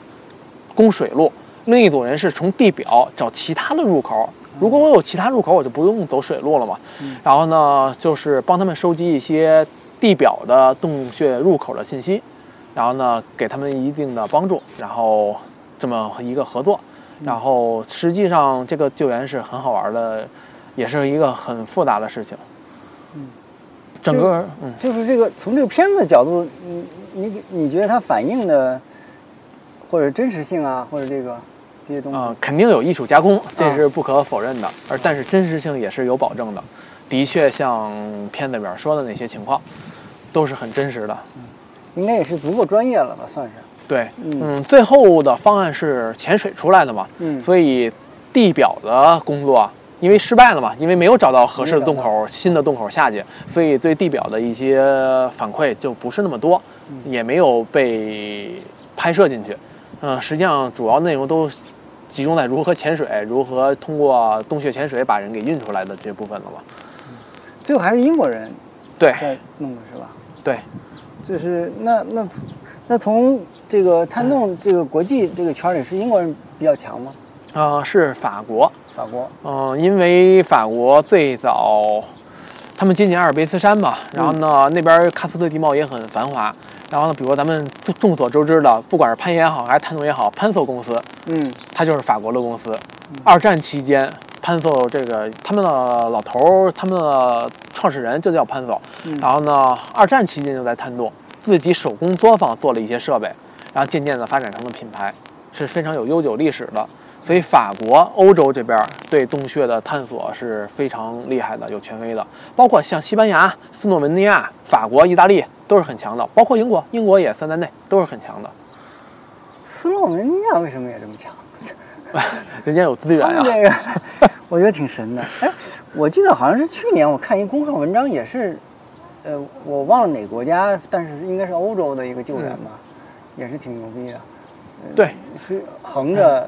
供水路。另一组人是从地表找其他的入口，如果我有其他入口，我就不用走水路了嘛。然后呢，就是帮他们收集一些地表的洞穴入口的信息，然后呢，给他们一定的帮助，然后这么一个合作。然后实际上这个救援是很好玩的，也是一个很复杂的事情。整个就是这个从这个片子的角度，你觉得它反映的或者真实性啊，或者这个。肯定有艺术加工，这是不可否认的，但是真实性也是有保证的。的确像片子里边说的那些情况都是很真实的。应该也是足够专业了吧，算是。对。最后的方案是潜水出来的嘛，所以地表的工作因为失败了嘛，因为没有找到合适的洞口，新的洞口下去，所以对地表的一些反馈就不是那么多，也没有被拍摄进去。实际上主要内容都集中在如何潜水，如何通过洞穴潜水把人给运出来的这部分了吧。最后还是英国人在弄的是吧？对，就是那从这个探洞这个国际这个圈里，是英国人比较强吗？是法国。因为法国最早他们接近阿尔卑斯山嘛，然后呢那边喀斯特地貌也很繁华。然后呢，比如咱们众所周知的，不管是攀岩也好，还是探洞也好，Petzl公司，它就是法国的公司。二战期间，Petzl这个他们的老头，他们的创始人就叫Petzl。然后呢，二战期间就在探洞，自己手工作坊做了一些设备，然后渐渐的发展成了品牌，是非常有悠久历史的。所以法国、欧洲这边对洞穴的探索是非常厉害的，有权威的。包括像西班牙、斯洛文尼亚、法国、意大利。都是很强的，包括英国也算在内，都是很强的。斯洛文尼亚为什么也这么强？人家有资源啊。这个我觉得挺神的。哎，我记得好像是去年我看一公众号文章，也是，我忘了哪国家，但是应该是欧洲的一个救援吧，也是挺牛逼的。对，是横着。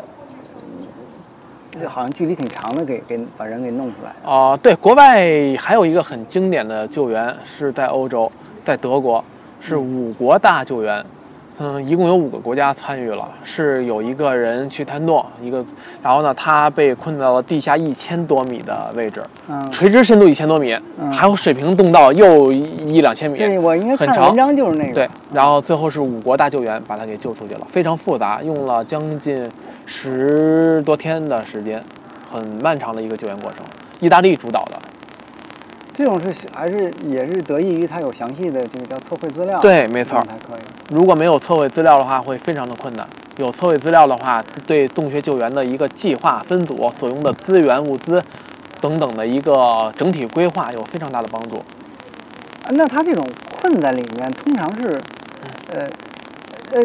这好像距离挺长的，给把人给弄出来。对，国外还有一个很经典的救援是在欧洲。在德国是5国大救援，一共有5个国家参与了。是有一个人去探洞，然后呢，他被困到了地下1000多米的位置，垂直深度1000多米，还有水平洞道又1-2千米，对，我应该看文章就是那个。对，然后最后是5国大救援把他给救出去了，非常复杂，用了将近10多天的时间，很漫长的一个救援过程。意大利主导的。这种也是得益于它有详细的这个叫测绘资料。对，没错，才可以。如果没有测绘资料的话，会非常的困难。有测绘资料的话，对洞穴救援的一个计划、分组所用的资源、物资等等的一个整体规划有非常大的帮助。那它这种困在里面，通常是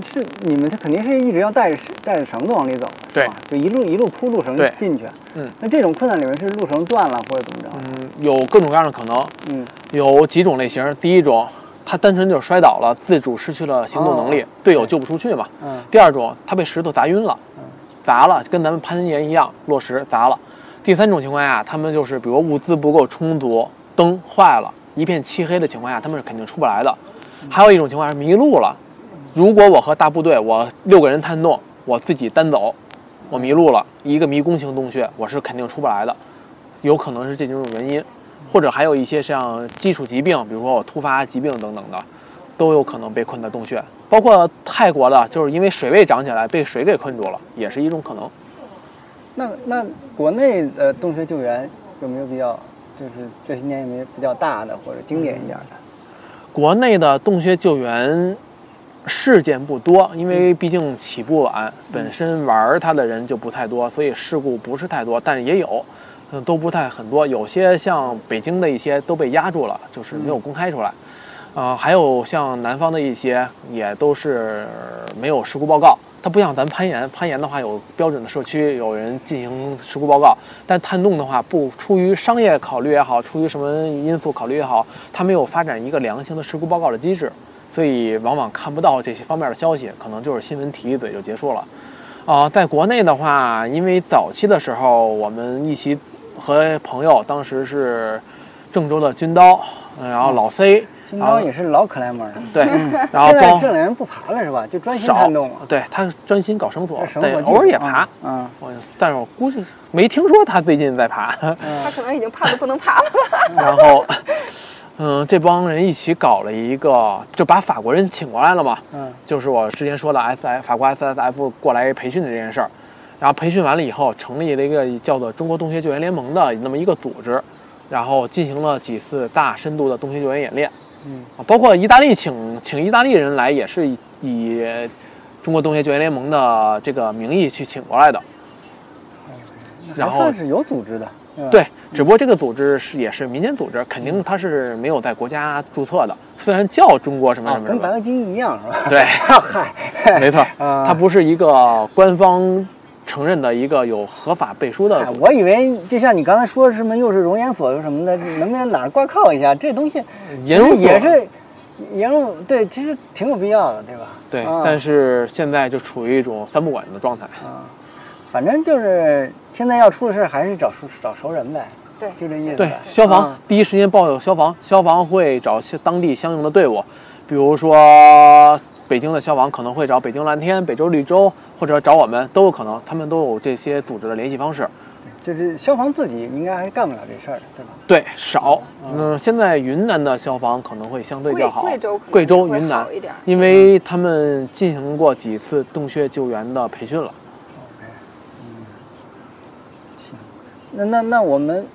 是你们肯定是一直要带着绳子往里走的，对，就一路铺路绳进去。嗯，那这种困难里面是路绳断了或者怎么着？嗯，有各种各样的可能。嗯，有几种类型。第一种，他单纯就是摔倒了，自主失去了行动能力，队友救不出去嘛。嗯。第二种，他被石头砸晕了，砸了，跟咱们攀岩一样，落石砸了。第三种情况下，他们就是比如物资不够充足，灯坏了，一片漆黑的情况下，他们是肯定出不来的。还有一种情况是迷路了。如果我和大部队，我6个人探洞，我自己单走，我迷路了，一个迷宫型洞穴，我是肯定出不来的，有可能是这几种原因，或者还有一些像基础疾病，比如说我突发疾病等等的，都有可能被困在洞穴。包括泰国的，就是因为水位涨起来被水给困住了，也是一种可能。那国内的洞穴救援有没有比较，就是这些年有没有比较大的或者经典一点的？国内的洞穴救援事件不多，因为毕竟起步晚，本身玩它的人就不太多，所以事故不是太多，但是也有，都不太很多。有些像北京的一些都被压住了，就是没有公开出来。还有像南方的一些也都是没有事故报告。它不像咱攀岩的话有标准的社区，有人进行事故报告，但探洞的话，不出于商业考虑也好，出于什么因素考虑也好，它没有发展一个良性的事故报告的机制。所以往往看不到这些方面的消息，可能就是新闻提一嘴就结束了。在国内的话，因为早期的时候，我们一起和朋友，当时是郑州的军刀，然后老 C， 军刀也是老Clanmin的，对，然后包这两人不爬了是吧？就专心探洞了，对，他专心搞绳索，对，偶尔也爬，但是我估计没听说他最近在爬，他可能已经怕得不能爬了吧。然后。这帮人一起搞了一个，就把法国人请过来了嘛。就是我之前说的 SAS 法国 SSF 过来培训的这件事儿，然后培训完了以后，成立了一个叫做中国洞穴救援联盟的那么一个组织，然后进行了几次大深度的洞穴救援演练。包括意大利请意大利人来，也是以中国洞穴救援联盟的这个名义去请过来的。然后还算是有组织的。对，只不过这个组织也是民间组织，肯定它是没有在国家注册的。虽然叫中国什么什么，跟白垩纪一样是吧？对，嗨，没错，它不是一个官方承认的一个有合法背书的。我以为就像你刚才说什么，又是熔岩所又什么的，能不能哪儿挂靠一下？这东西也是沿用，对，其实挺有必要的，对吧？对，但是现在就处于一种三不管的状态。反正就是现在要出的事还是找熟人呗，对，就这意思。对，消防第一时间报有消防会找当地相应的队伍，比如说北京的消防可能会找北京蓝天、北州绿洲，或者找我们都有可能，他们都有这些组织的联系方式。就是消防自己应该还干不了这事儿，对吧？对，少。现在云南的消防可能会相对较好，贵州、云南，因为他们进行过几次洞穴救援的培训了。那我们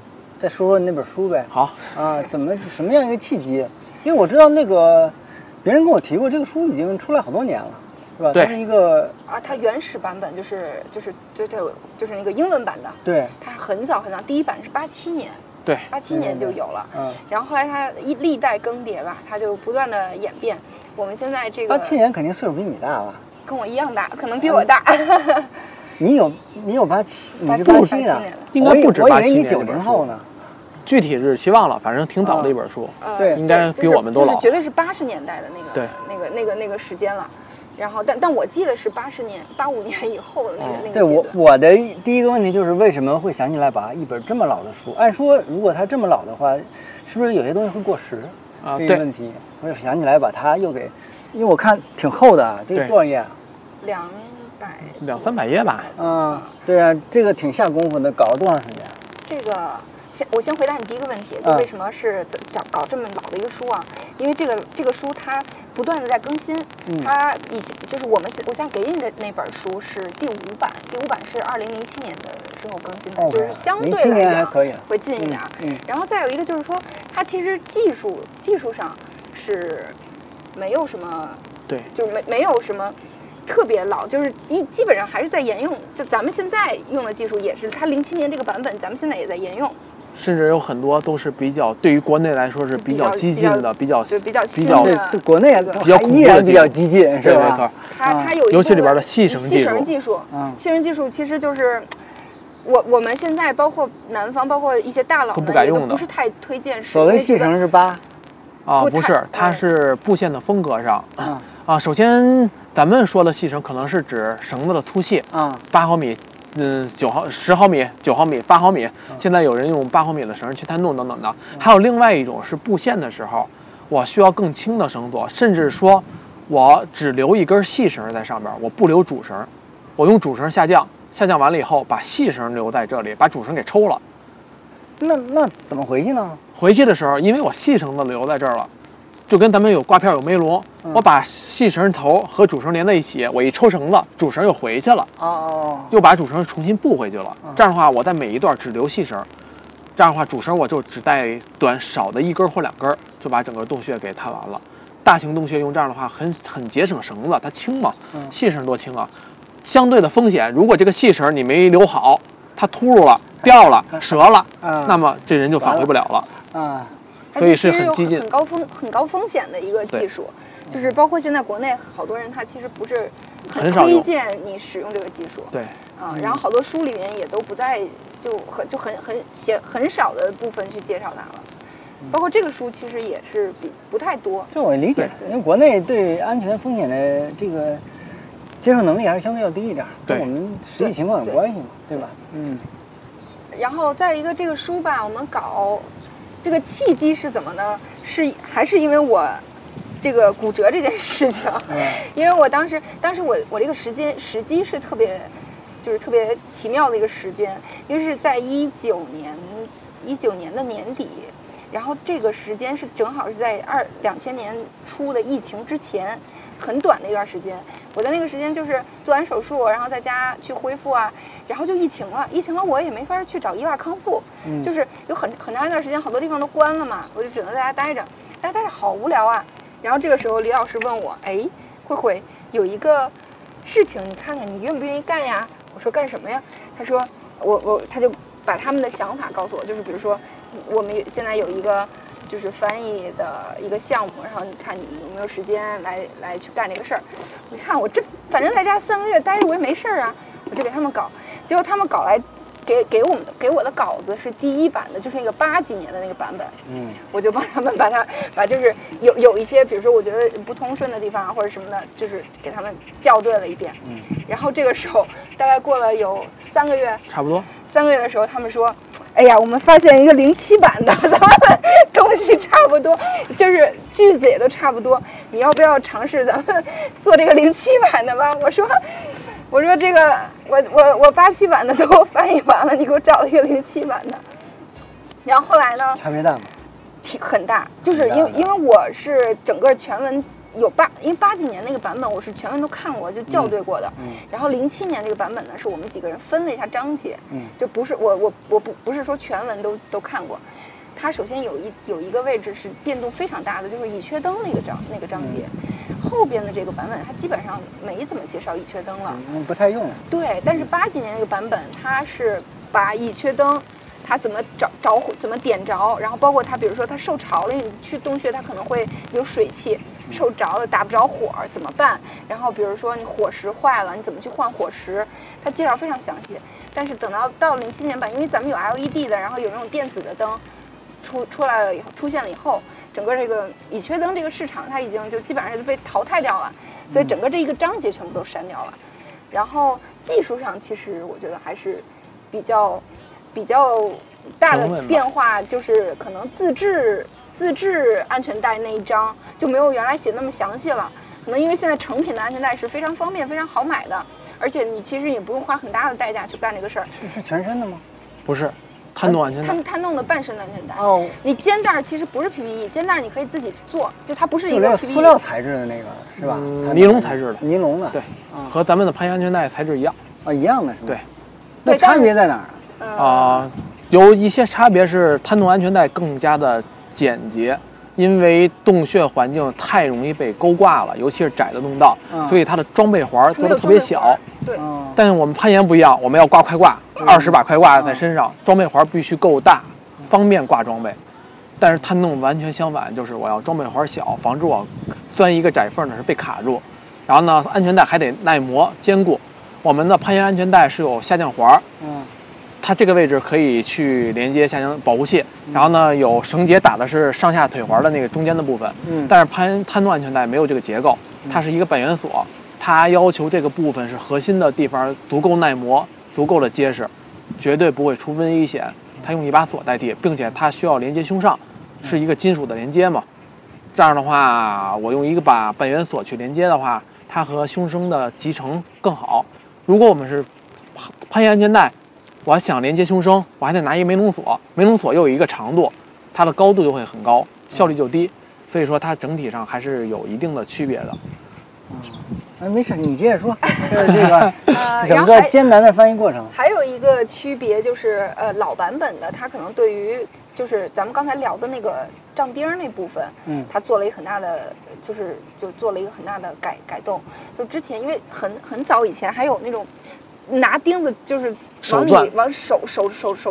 再说说那本书呗。好啊，什么样一个契机？因为我知道那个别人跟我提过，这个书已经出来好多年了，是吧？对，它是一个它原始版本就是那个英文版的。对，它很早，第一版是87年，对，87年就有了。然后后来它历代更迭吧，它就不断的演变。我们现在这个87年肯定岁数比你大了，跟我一样大，可能比我大。你有87，你是87的，应该不止87年。我以为你90后呢，具体日期忘了，反正挺早的一本书，对，应该比我们都老，绝对是80年代的那个时间了。然后，但我记得是85年以后的那个。对，我的第一个问题就是为什么会想起来把一本这么老的书？按说如果它这么老的话，是不是有些东西会过时啊？这个问题，我就想起来把它又给，因为我看挺厚的，这个多少页？200-300页吧。对啊，这个挺下功夫的，搞了多长时间？这个我先回答你第一个问题，就为什么是搞这么老的一个书啊？因为这个书它不断的在更新，它以前就是我现在给你的那本书是第5版，第5版是2007年的时候更新的，就是相对来讲会近一点。然后再有一个就是说，它其实技术上是没有什么，对，就是没有什么。特别老，就是基本上还是在沿用，就咱们现在用的技术也是，它07年这个版本，咱们现在也在沿用。甚至有很多都是比较对于国内来说是比较激进的，比较对国内比较依然比较激进，是吧？它有尤其里边的细绳技术，细绳技术其实就是我们现在包括南方，包括一些大佬都不敢用的，不是太推荐。所谓细绳是八啊，不是，它是布线的风格上啊。首先咱们说的细绳可能是指绳子的粗细啊，8毫米。10毫米、9毫米、8毫米，现在有人用8毫米的绳去探洞等等的。还有另外一种是布线的时候，我需要更轻的绳索，甚至说，我只留一根细绳在上边，我不留主绳，我用主绳下降，下降完了以后把细绳留在这里，把主绳给抽了。那怎么回去呢？回去的时候，因为我细绳子留在这儿了，就跟咱们有挂片有梅笼，我把细绳头和主绳连在一起，我一抽绳子，主绳又回去了，又把主绳重新布回去了。这样的话，我在每一段只留细绳，这样的话主绳我就只带少的一根或2根，就把整个洞穴给探完了。大型洞穴用这样的话很节省绳子，它轻嘛，细绳多轻啊。相对的风险，如果这个细绳你没留好，它突入了、掉了、折了，那么这人就返回不了了啊。所以是很激进、很高风险的一个技术，就是包括现在国内好多人他其实不是很推荐你使用这个技术，对啊，然后好多书里面也都不在，就很少的部分去介绍它了，包括这个书其实也是不太多。这我理解，因为国内对安全风险的这个接受能力还是相对要低一点，跟我们实际情况有关系嘛，对吧？嗯。然后再一个这个书吧，我们搞。这个契机是怎么呢？是还是因为我这个骨折这件事情，因为我当时我这个时机是特别奇妙的一个时间，因为是在19年的年底，然后这个时间是正好是在2000年初的疫情之前，很短的一段时间。我在那个时间就是做完手术，然后在家去恢复啊，然后就疫情了，我也没法去找医院康复，就是有很长一段时间，好多地方都关了嘛，我就只能在家待着，好无聊啊。然后这个时候李老师问我，哎，慧有一个事情，你看看你愿不愿意干呀？我说干什么呀？他说他就把他们的想法告诉我，就是比如说我们现在有一个就是翻译的一个项目，然后你看你有没有时间来去干这个事儿？你看我这反正在家3个月待着我也没事儿啊，我就给他们搞。结果他们搞来给我的稿子是第一版的，就是那个80年的那个版本。我就帮他们把就是有一些比如说我觉得不通顺的地方或者什么的，就是给他们校对了一遍。然后这个时候大概过了有3个月，差不多3个月的时候，他们说。哎呀，我们发现一个07版的，咱们东西差不多，就是句子也都差不多。你要不要尝试咱们做这个07版的吧？我说这个我87版的都翻译完了，你给我找了一个07版的。然后后来呢？差别大吗？很大，就是因为我是整个全文有因为80年那个版本我是全文都看过，就校对过的。然后07年这个版本呢，是我们几个人分了一下章节，就不是我不是说全文都看过。它首先有一个位置是变动非常大的，就是乙炔灯那个章节。后边的这个版本它基本上没怎么介绍乙炔灯了，不太用了。对，但是80年那个版本它是把乙炔灯。它怎么着火，怎么点着，然后包括它，比如说它受潮了，你去洞穴它可能会有水汽，受着了打不着火怎么办？然后比如说你火石坏了，你怎么去换火石？它介绍非常详细。但是等到07年版，因为咱们有 LED 的，然后有那种电子的灯出来了以后，出现了以后，整个这个乙炔灯这个市场它已经就基本上就被淘汰掉了，所以整个这一个章节全部都删掉了。然后技术上其实我觉得还是比较大的变化，就是可能自制安全带那一章就没有原来写那么详细了。可能因为现在成品的安全带是非常方便、非常好买的，而且你其实也不用花很大的代价去干这个事儿。是全身的吗？不是，探洞安全带。探洞的半身的安全带。哦。你肩带其实不是 PPE， 肩带你可以自己做，就它不是一个 PPE。塑料材质的那个是吧？尼龙材质的。尼龙的。对。和咱们的攀岩安全带材质一样。啊，一样的是吧？对。那差别在哪儿？有一些差别是探洞安全带更加的简洁，因为洞穴环境太容易被勾挂了，尤其是窄的洞道，所以它的装备环做的特别小。对，但是我们攀岩不一样，我们要挂快挂，20把快挂在身上，装备环必须够大，方便挂装备，但是探洞完全相反，就是我要装备环小，防止我钻一个窄缝呢是被卡住。然后呢，安全带还得耐磨坚固。我们的攀岩安全带是有下降环，它这个位置可以去连接下降保护器。然后呢，有绳结打的是上下腿环的那个中间的部分，但是探洞安全带没有这个结构，它是一个半圆锁，它要求这个部分是核心的地方足够耐磨，足够的结实，绝对不会出危险。它用一把锁代替，并且它需要连接胸上，是一个金属的连接嘛。这样的话，我用一个把半圆锁去连接的话，它和胸绳的集成更好。如果我们是攀岩安全带，我想连接胸绳，我还得拿一梅龙锁，梅龙锁又有一个长度，它的高度就会很高，效率就低。所以说它整体上还是有一定的区别的。没事，你接着说。这个整个艰难的翻译过程。还有一个区别就是，老版本的它可能对于就是咱们刚才聊的那个杖钉那部分，它做了一个很大的，就做了一个很大的改动。就之前因为很早以前还有那种拿钉子就是往里往手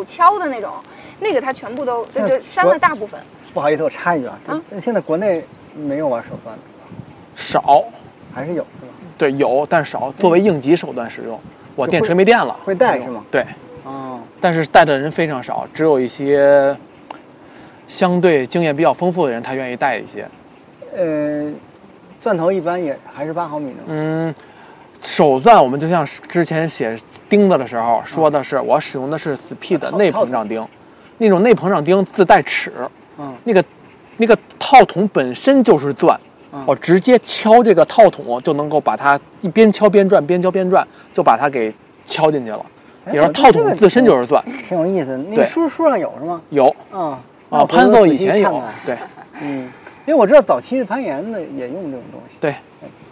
敲的那种，那个它全部都删了大部分。不好意思，我插一句啊，现在国内没有玩手段的，少还是有是吧？对，有但少，作为应急手段使用。我电池没电了，会带是吗？对，但是带的人非常少，只有一些相对经验比较丰富的人，他愿意带一些。钻头一般也还是8毫米的。手钻我们就像之前写钉子的时候说的是，我使用的是 Speed 的内膨胀钉，那种内膨胀钉自带齿，那个套筒本身就是钻。我直接敲这个套筒就能够把它一边敲边转，边敲边转就把它给敲进去了。也就是套筒自身就是钻，挺有意思。那个书上有是吗？有啊，Petzl以前有。对，因为我知道早期攀岩的也用这种东西。对，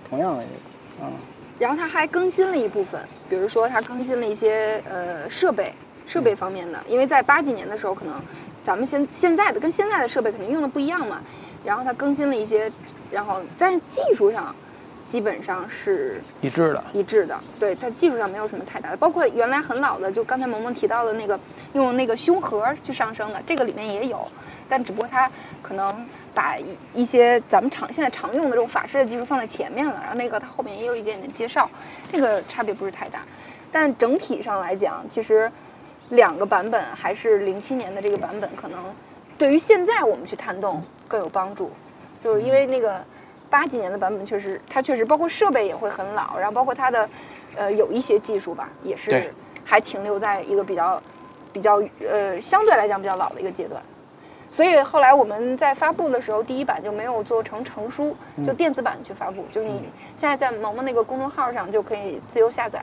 同样的也然后它还更新了一部分，比如说它更新了一些设备方面的，因为在80年的时候，可能咱们现在的跟现在的设备肯定用的不一样嘛。然后它更新了一些。然后，但是技术上基本上是一致的。对，它技术上没有什么太大的，包括原来很老的，就刚才萌萌提到的那个用那个胸盒去上升的，这个里面也有，但只不过它可能把一些咱们现在常用的这种法式的技术放在前面了，然后那个它后面也有一点点介绍，这个差别不是太大。但整体上来讲，其实两个版本还是07年的这个版本，可能对于现在我们去探洞更有帮助。就是因为那个80年的版本确实包括设备也会很老，然后包括它的有一些技术吧也是还停留在一个比较相对来讲比较老的一个阶段，所以后来我们在发布的时候第一版就没有做成成书，就电子版去发布，就是你现在在萌萌那个公众号上就可以自由下载，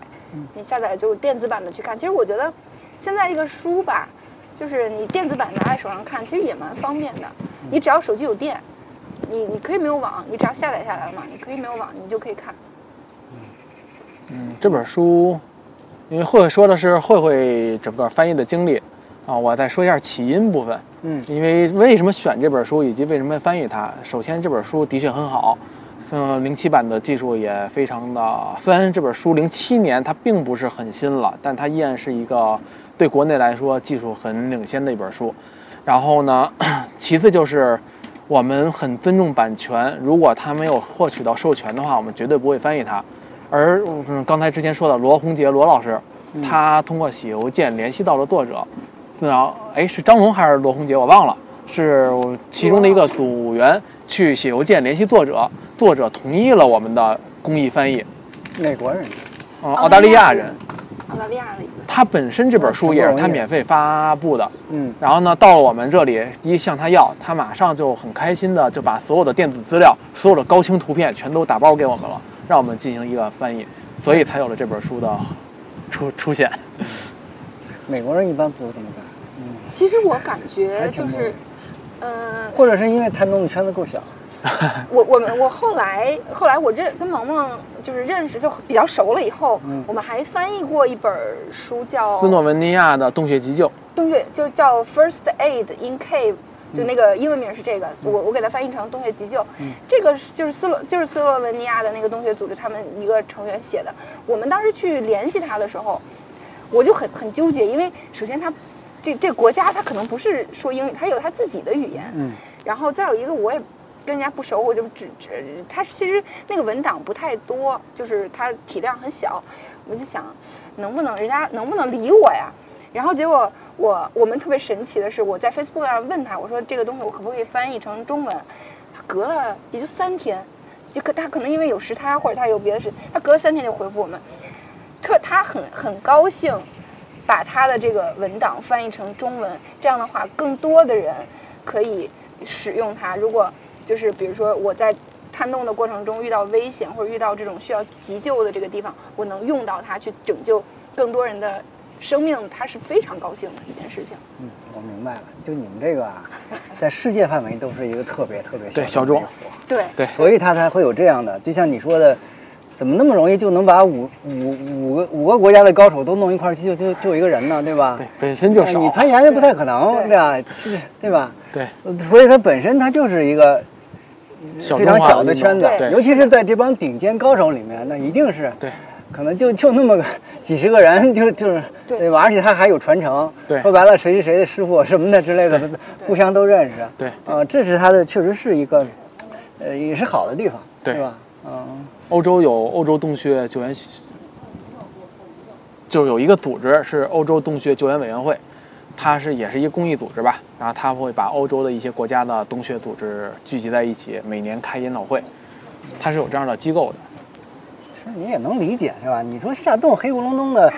你下载就是电子版的去看。其实我觉得现在这个书吧，就是你电子版拿在手上看其实也蛮方便的，你只要手机有电，你可以没有网，你只要下载下来嘛，你可以没有网，你就可以看。这本书，因为慧慧说的是慧慧整个翻译的经历啊，我再说一下起因部分。因为什么选这本书以及为什么翻译它？首先这本书的确很好，07版的技术也非常的，虽然这本书07年它并不是很新了，但它依然是一个对国内来说技术很领先的一本书。然后呢，其次就是。我们很尊重版权，如果他没有获取到授权的话，我们绝对不会翻译它。而刚才之前说的罗洪杰罗老师，他通过写邮件联系到了作者，然后是张龙还是罗洪杰我忘了，是其中的一个组员去写邮件联系作者，作者同意了我们的公益翻译。美国人，澳大利亚人。澳大利亚的，他本身这本书也是他免费发布的，然后呢，到了我们这里一向他要，他马上就很开心的就把所有的电子资料、所有的高清图片全都打包给我们了，让我们进行一个翻译，所以才有了这本书的出现。美国人一般不会这么干。其实我感觉就是，或者是因为探洞的圈子够小。我后来我跟萌萌就是认识就比较熟了以后，我们还翻译过一本书叫斯洛文尼亚的洞穴急救，洞穴就叫 First Aid in Cave， 就那个英文名是这个，我给它翻译成洞穴急救，这个就是斯洛文尼亚的那个洞穴组织他们一个成员写的。我们当时去联系他的时候，我就很纠结，因为首先他。这国家他可能不是说英语，他有他自己的语言。嗯。然后再有一个，我也跟人家不熟，我就只他其实那个文档不太多，就是他体量很小，我就想人家能不能理我呀？然后结果我们特别神奇的是，我在 Facebook 上问他，我说这个东西我可不可以翻译成中文？他隔了也就3天，就他可能因为有时差或者他有别的事，他隔了3天就回复我们，他很高兴把他的这个文档翻译成中文，这样的话更多的人可以使用它。如果就是比如说我在探洞的过程中遇到危险或者遇到这种需要急救的这个地方，我能用到它去拯救更多人的生命，它是非常高兴的一件事情。嗯，我明白了，就你们这个啊，在世界范围都是一个特别小众，对，所以它才会有这样的。就像你说的，怎么那么容易就能把五个国家的高手都弄一块去就一个人呢？对吧？对，本身就少，你攀岩就不太可能，对吧？对吧？对，所以它本身它就是一个非常小的圈子，尤其是在这帮顶尖高手里面，那一定是对，可能就那么个几十个人，就是对吧？而且他还有传承，对，说白了谁是谁的师傅什么的之类的，互相都认识，对，这是他的，确实是一个，也是好的地方，对吧？嗯，欧洲有欧洲洞穴救援，就有一个组织是欧洲洞穴救援委员会。它也是一个公益组织吧，然后它会把欧洲的一些国家的洞穴组织聚集在一起，每年开研讨会，它是有这样的机构的。其实你也能理解，是吧？你说下洞黑咕隆咚的，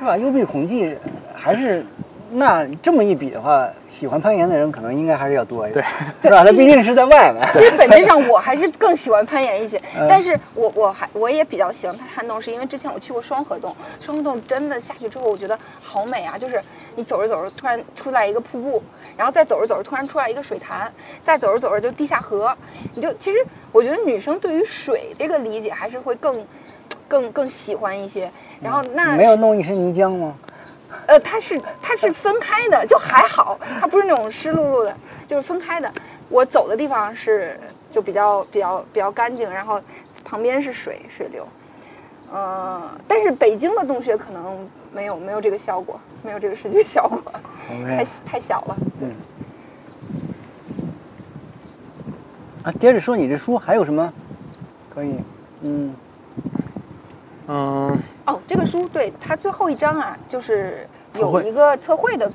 是吧？幽闭恐惧，还是那这么一比的话，喜欢攀岩的人可能应该还是要多一点，对吧？它毕竟是在外面。其实本质上我还是更喜欢攀岩一些，但是我也比较喜欢探洞，是因为之前我去过双河洞，真的下去之后我觉得好美啊！就是你走着走着突然出来一个瀑布，然后再走着走着突然出来一个水潭，再走着走着就地下河，你就其实我觉得女生对于水这个理解还是会更喜欢一些。然后那没有弄一身泥浆吗？它是分开的，就还好，它不是那种湿漉漉的，就是分开的。我走的地方是就比较干净，然后旁边是水流，但是北京的洞穴可能没有这个效果，没有这个视觉效果， okay. 太小了。嗯。啊，接着说你这书还有什么？可以，这个书对它最后一章啊，就是有一个测绘的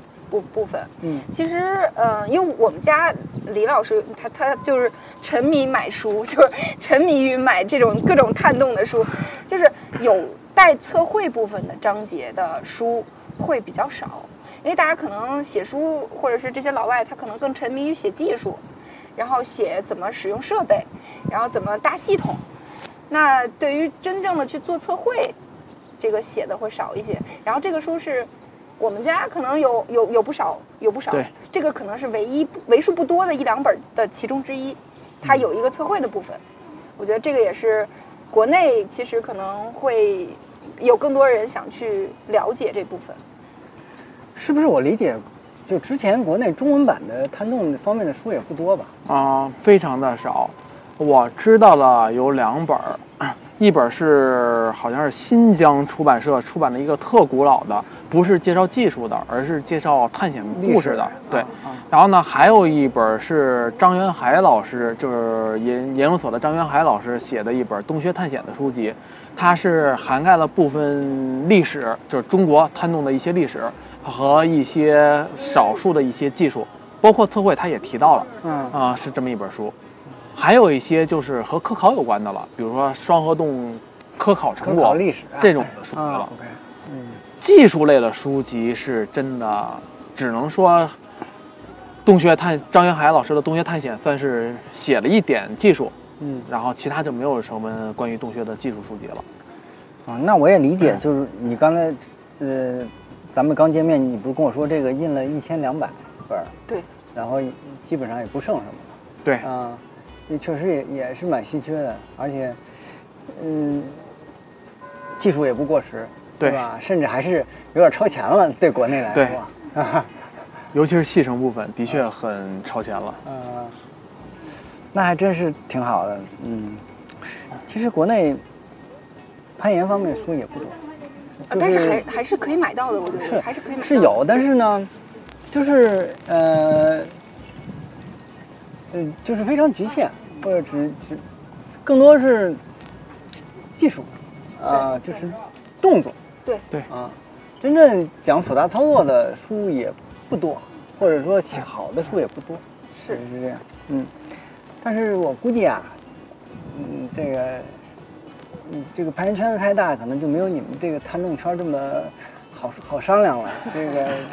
部分。嗯，其实因为我们家李老师他就是沉迷买书，就是沉迷于买这种各种探洞的书，就是有带测绘部分的章节的书会比较少，因为大家可能写书或者是这些老外他可能更沉迷于写技术，然后写怎么使用设备，然后怎么搭系统。那对于真正的去做测绘，这个写的会少一些。然后这个书是我们家可能有不少，这个可能是为数不多的一两本的其中之一。它有一个测绘的部分，我觉得这个也是国内其实可能会有更多人想去了解这部分。是不是我理解，就之前国内中文版的探洞方面的书也不多吧？啊，非常的少。我知道了有2本，一本是好像是新疆出版社出版的一个特古老的，不是介绍技术的，而是介绍探险故事的。对，然后呢，还有一本是张元海老师，就是研究所的张元海老师写的一本洞穴探险的书籍，它是涵盖了部分历史，就是中国探洞的一些历史和一些少数的一些技术，包括测绘，他也提到了。是这么一本书。还有一些就是和科考有关的了，比如说双河洞科考成果、历史这种的书籍了。技术类的书籍是真的，只能说张元海老师的《洞穴探险》算是写了一点技术，然后其他就没有什么关于洞穴的技术书籍了。啊，那我也理解，就是你刚才，咱们刚见面，你不是跟我说这个印了1200本，对，然后基本上也不剩什么了，对，啊。这确实也是蛮稀缺的，而且，技术也不过时，对吧？甚至还是有点超前了，对国内来说，尤其是细绳部分，的确很超前了。那还真是挺好的。其实国内攀岩方面的书也不多，但是还是可以买到的，我觉得还是可以买到的。是有，但是呢。就是就是非常局限，或者只更多是技术啊，就是动作。对对啊，真正讲复杂操作的书也不多，或者说好的书也不多，是这样。嗯，但是我估计啊，这个盘圈子太大，可能就没有你们这个摊众圈这么好商量了。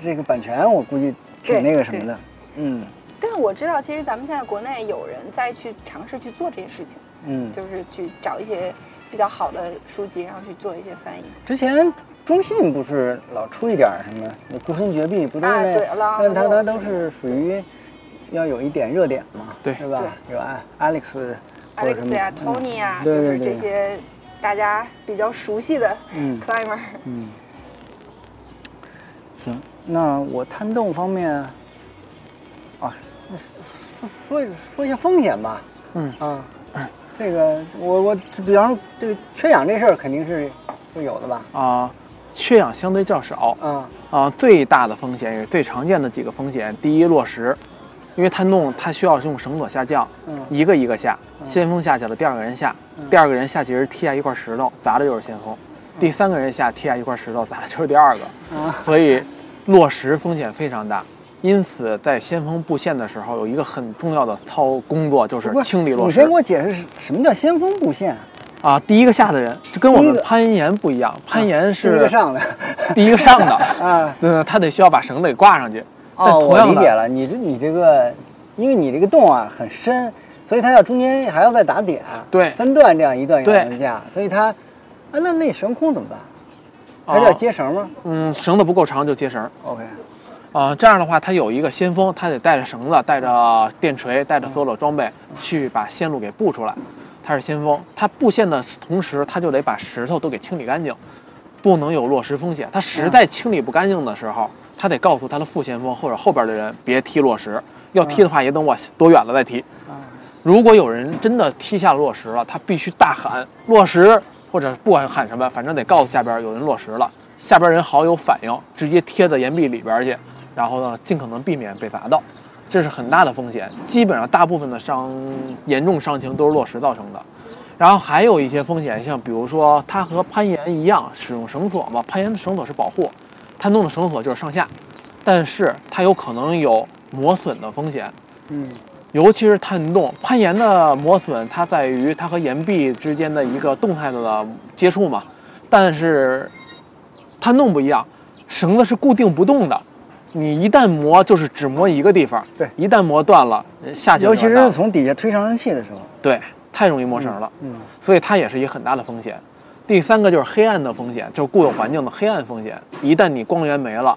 这个版权我估计挺那个什么的。嗯。但我知道，其实咱们现在国内有人在去尝试去做这些事情，嗯，就是去找一些比较好的书籍，然后去做一些翻译。之前中信不是老出一点什么《孤身绝壁》，不都是那？但它都是属于要有一点热点嘛，对，是吧？有 Alex 呀、Tony 啊，就是这些大家比较熟悉的 Climber。嗯。行，那我摊动方面啊。说一下风险吧。嗯啊，这个我比方说这个缺氧这事儿肯定是会有的吧？啊，缺氧相对较少。嗯啊，最大的风险也是最常见的几个风险，第一落石，因为摊动它需要用绳索下降，一个一个下，先锋下去了，第二个人下，第二个人下其实踢下一块石头砸的就是先锋，第三个人下踢下一块石头砸的就是第二个，所以落石风险非常大。因此，在先锋布线的时候，有一个很重要的工作就是清理落石。你先给我解释什么叫先锋布线啊？第一个下的人，这跟我们攀岩不一样，攀岩是第一个上的啊，他得需要把绳子给挂上去。哦，我理解了，你这个，因为你这个洞啊很深，所以它要中间还要再打点，对，分段这样一段一段下，所以它啊那悬空怎么办？还得接绳吗？嗯，绳子不够长就接绳。OK。这样的话，它有一个先锋，它得带着绳子、带着电锤、带着所有的装备去把线路给布出来。它是先锋，它布线的同时，它就得把石头都给清理干净，不能有落石风险。它实在清理不干净的时候，它得告诉它的副先锋或者后边的人别踢落石，要踢的话也等我多远了再踢。如果有人真的踢下落石了，他必须大喊落石，或者不管喊什么，反正得告诉下边有人落石了，下边人好有反应，直接贴在岩壁里边去。然后呢，尽可能避免被砸到，这是很大的风险。基本上大部分的严重伤情都是落石造成的。然后还有一些风险，像比如说它和攀岩一样使用绳索嘛，攀岩的绳索是保护，摊动的绳索就是上下，但是它有可能有磨损的风险。嗯，尤其是摊动攀岩的磨损，它在于它和岩壁之间的一个动态的接触嘛，但是摊动不一样，绳子是固定不动的。你一旦磨，就是只磨一个地方。对，一旦磨断了，下去尤其是从底下推上升器的时候，对，太容易磨绳了。嗯，所以它也是一个很大的风险。第三个就是黑暗的风险，就是固有环境的黑暗风险。一旦你光源没了，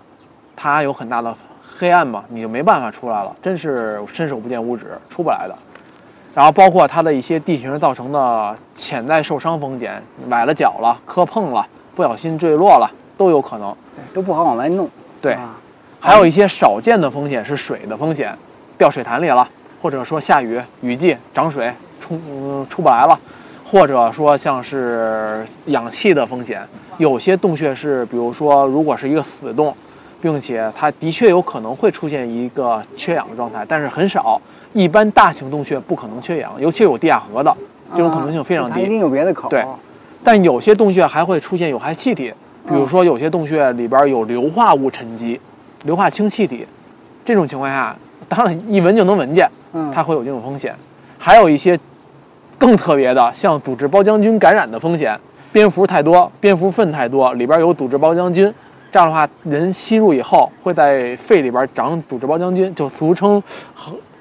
它有很大的黑暗嘛，你就没办法出来了，真是伸手不见五指，出不来的。然后包括它的一些地形造成的潜在受伤风险，崴了脚了、磕碰了、不小心坠落了，都有可能，都不好往外弄。对。啊，还有一些少见的风险是水的风险，掉水潭里了，或者说下雨雨季涨水出不来了，或者说像是氧气的风险。有些洞穴是比如说如果是一个死洞，并且它的确有可能会出现一个缺氧的状态，但是很少，一般大型洞穴不可能缺氧，尤其有地下河的这种可能性非常低。一定有别的口。对，但有些洞穴还会出现有害气体，比如说有些洞穴里边有硫化物沉积，硫化氢气体，这种情况下，当然一闻就能闻见，它会有这种风险。还有一些更特别的，像组织包浆菌感染的风险，蝙蝠太多，蝙蝠粪太多，里边有组织包浆菌，这样的话，人吸入以后会在肺里边长组织包浆菌，就俗称，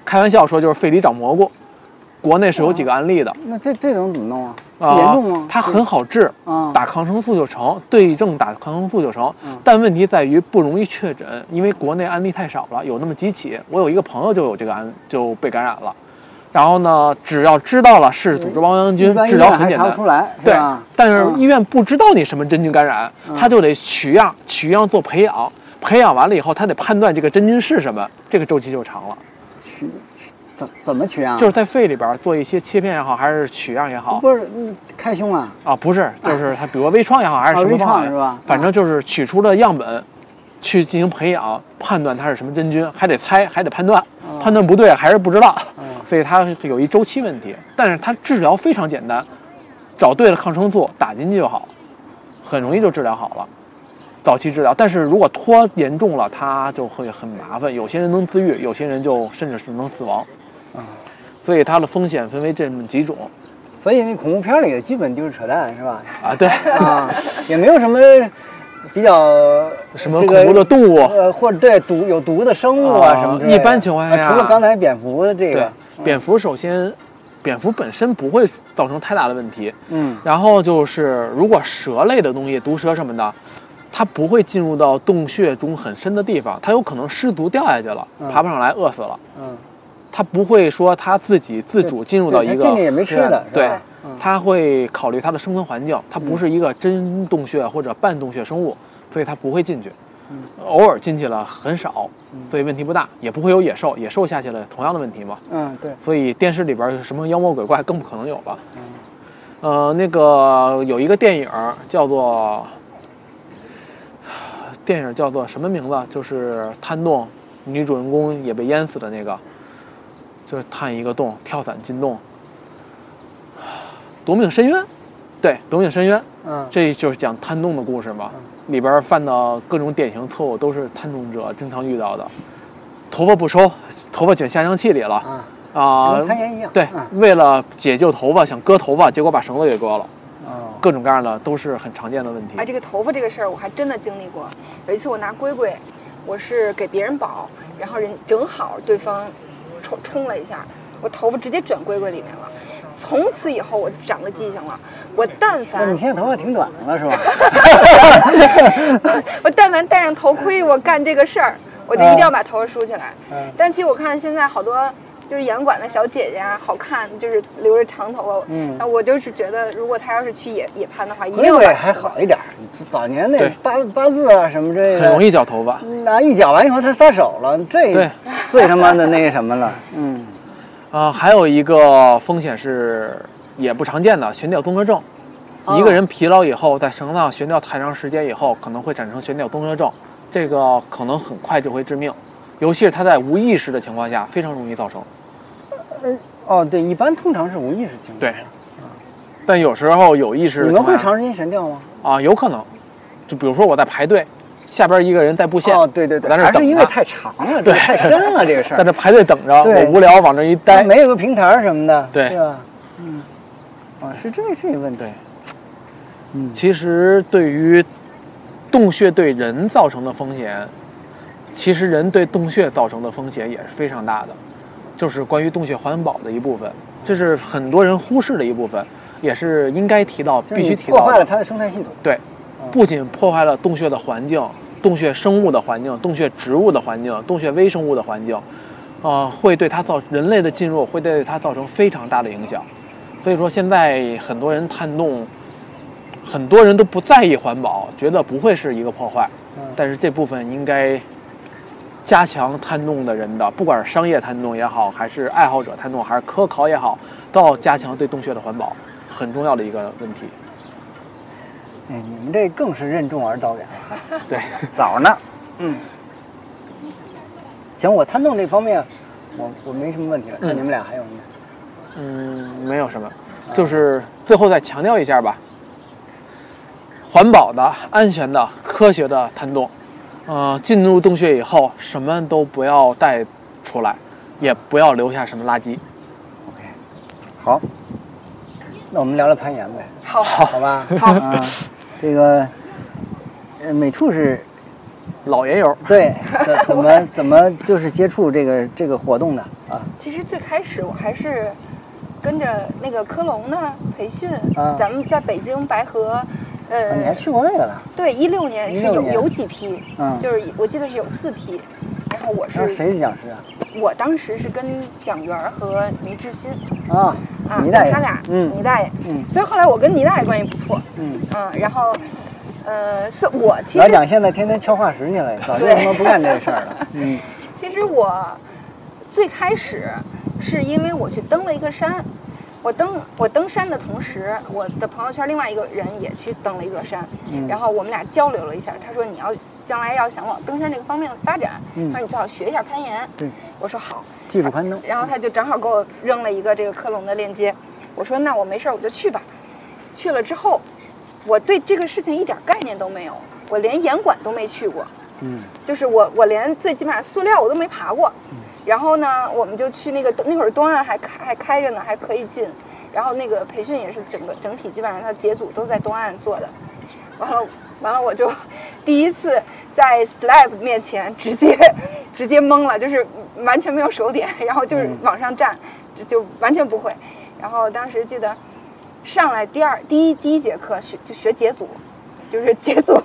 开玩笑说就是肺里长蘑菇。国内是有几个案例的。那这种怎么弄啊？严重吗？它很好治，打抗生素就成，对症打抗生素就成。但问题在于不容易确诊，因为国内案例太少了，有那么几起。我有一个朋友就有这个就被感染了。然后呢，只要知道了是组织包浆菌，治疗很简单。对，但是医院不知道你什么真菌感染，他就得取样，取样做培养，培养完了以后，他得判断这个真菌是什么，这个周期就长了。怎么取样？就是在肺里边做一些切片也好，还是取样也好。不是开胸啊？啊，不是，就是它，比如微创也好，还是什么创也好，反正就是取出的样本，去进行培养，判断它是什么真菌，还得猜，还得判断，判断不对还是不知道，所以它有一周期问题。但是它治疗非常简单，找对了抗生素打进去就好，很容易就治疗好了，早期治疗。但是如果拖严重了，它就会很麻烦，有些人能自愈，有些人就甚至是能死亡。所以它的风险分为这么几种。所以那恐怖片里的基本就是扯淡，是吧？啊，对啊，也没有什么比较什么恐怖的动物，或者对有毒的生物啊什么之类的。一般情况下，除了刚才蝙蝠的这个，蝙蝠首先，蝙蝠本身不会造成太大的问题。嗯。然后就是如果蛇类的东西，毒蛇什么的，它不会进入到洞穴中很深的地方，它有可能失足掉下去了，爬不上来，饿死了。嗯。他不会说他自己自主进入到一个，进去也没吃的，对，他会考虑他的生存环境，他不是一个真洞穴或者半洞穴生物，所以他不会进去，偶尔进去了很少，所以问题不大，也不会有野兽，野兽下去了同样的问题嘛，嗯，对，所以电视里边什么妖魔鬼怪更不可能有了，那个有一个电影叫做什么名字？就是探洞，女主人公也被淹死的那个。就是探一个洞，跳伞进洞，夺命深渊，对，夺命深渊，这就是讲探洞的故事嘛。里边犯到各种典型错误，都是探洞者经常遇到的。头发不收，头发卷下降器里了啊，跟攀岩一样。对，为了解救头发，想割头发，结果把绳子给割了。各种各样的都是很常见的问题。哎，这个头发这个事儿，我还真的经历过。有一次我拿龟龟，我是给别人保，然后人正好对方。冲了一下，我头发直接卷龟龟里面了。从此以后我长个记性了，我但凡你现在头发挺短的了是吧？我但凡戴上头盔，我干这个事儿，我就一定要把头发梳起来。但其实我看现在好多就是严管的小姐姐啊，好看就是留着长头发。那我就是觉得，如果她要是去野攀的话，一定要把。还好一点，早年那八字啊什么这个，很容易绞头发。那一绞完以后，她撒手了，这对。最他妈的那什么了，还有一个风险是也不常见的悬吊综合症。一个人疲劳以后，在绳上悬吊太长时间以后，可能会产生悬吊综合症，这个可能很快就会致命，尤其是他在无意识的情况下，非常容易造成。对，一般通常是无意识情况。对，但有时候有意识的情况下。你们会长时间悬吊吗？有可能，就比如说我在排队。下边一个人在布线，对，但是因为太长了，对，太深了这个事儿，在这排队等着，我无聊往这一待，没有个平台什么的，对吧？是这问题。其实对于洞穴对人造成的风险，其实人对洞穴造成的风险也是非常大的，就是关于洞穴环保的一部分，这是很多人忽视的一部分，也是应该提到、必须提到的。破坏了它的生态系统。对。不仅破坏了洞穴的环境、洞穴生物的环境、洞穴植物的环境、洞穴微生物的环境，会对它人类的进入会对它造成非常大的影响。所以说，现在很多人探洞，很多人都不在意环保，觉得不会是一个破坏。但是这部分应该加强探洞的人的，不管是商业探洞也好，还是爱好者探洞，还是科考也好，都要加强对洞穴的环保，很重要的一个问题。你们这更是任重而道远了。对，早呢。行，我探洞这方面，我没什么问题了。那你们俩还有什么？没有什么，就是最后再强调一下吧。环保的、安全的、科学的探洞。进入洞穴以后，什么都不要带出来，也不要留下什么垃圾。OK， 好。那我们聊聊攀岩呗。好吧。这个，美兔是老岩友。对，怎么就是接触这个活动的啊？其实最开始我还是跟着那个科隆的培训，咱们在北京白河，你还去过那个了？对，16年是有几批，就是我记得是有4批，然后我是谁是讲师啊？我当时是跟蒋元和倪志新倪大爷，他俩，倪大爷，所以后来我跟倪大爷关系不错，然后，是我其实老蒋现在天天敲化石去了，早就他妈不干这事儿了，其实我最开始是因为我去登了一个山，我登山的同时，我的朋友圈另外一个人也去登了一座山，然后我们俩交流了一下，他说你要将来要想往登山这个方面发展，他说你最好学一下攀岩。对，我说好，技术攀登。然后他就正好给我扔了一个这个科隆的链接，我说那我没事我就去吧。去了之后，我对这个事情一点概念都没有，我连岩馆都没去过，就是我连最起码塑料我都没爬过。然后呢，我们就去那会儿东岸还开着呢，还可以进。然后那个培训也是整体基本上它节组都在东岸做的。完了，我就第一次在 slab 面前直接懵了，就是完全没有手点，然后就是往上站，就完全不会。然后当时记得上来第一节课就学节组，就是节组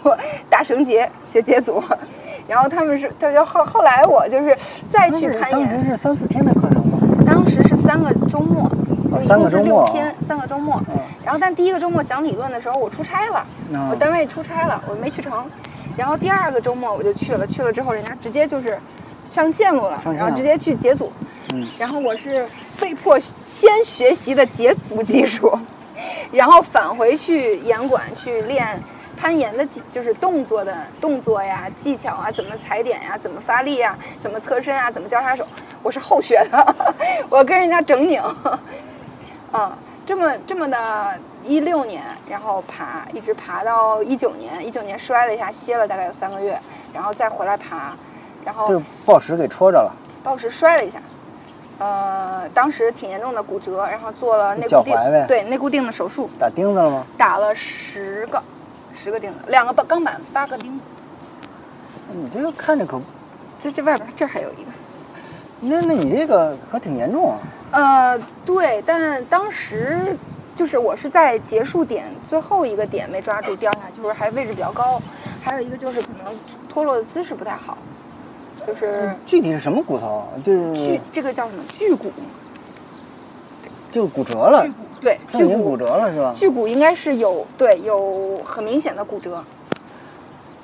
大绳结学节组。然后他们后来我就是再去攀岩。当时是3-4天的课程吗？当时是3个周末，一共是6天，3个周末。然后但第一个周末讲理论的时候我出差了，我单位出差了，我没去成。然后第二个周末我就去了之后，人家直接就是上线路了，然后直接去解组。然后我是被迫先学习的解组技术，然后返回去岩馆去练。攀岩的就是动作呀、技巧啊、怎么踩点呀、怎么发力呀、怎么侧身啊、怎么交叉手，我是后学的，我跟人家整拧，这么的2016年，然后一直爬到2019年，19年摔了一下，歇了大概有3个月，然后再回来爬，然后就暴石给戳着了，暴石摔了一下，当时挺严重的骨折，然后做了内固定，对内固定的手术，打钉子了吗？打了10个钉子，2个钢板，8个钉子。你这个看着可……这外边这还有一个。那你这个可挺严重啊。对，但当时就是我是在结束点最后一个点没抓住掉下，就是还位置比较高，还有一个就是可能脱落的姿势不太好，就是具体是什么骨头？就是这个叫什么？巨骨。就骨折了。对，已经骨折了是吧？巨骨应该是有很明显的骨折。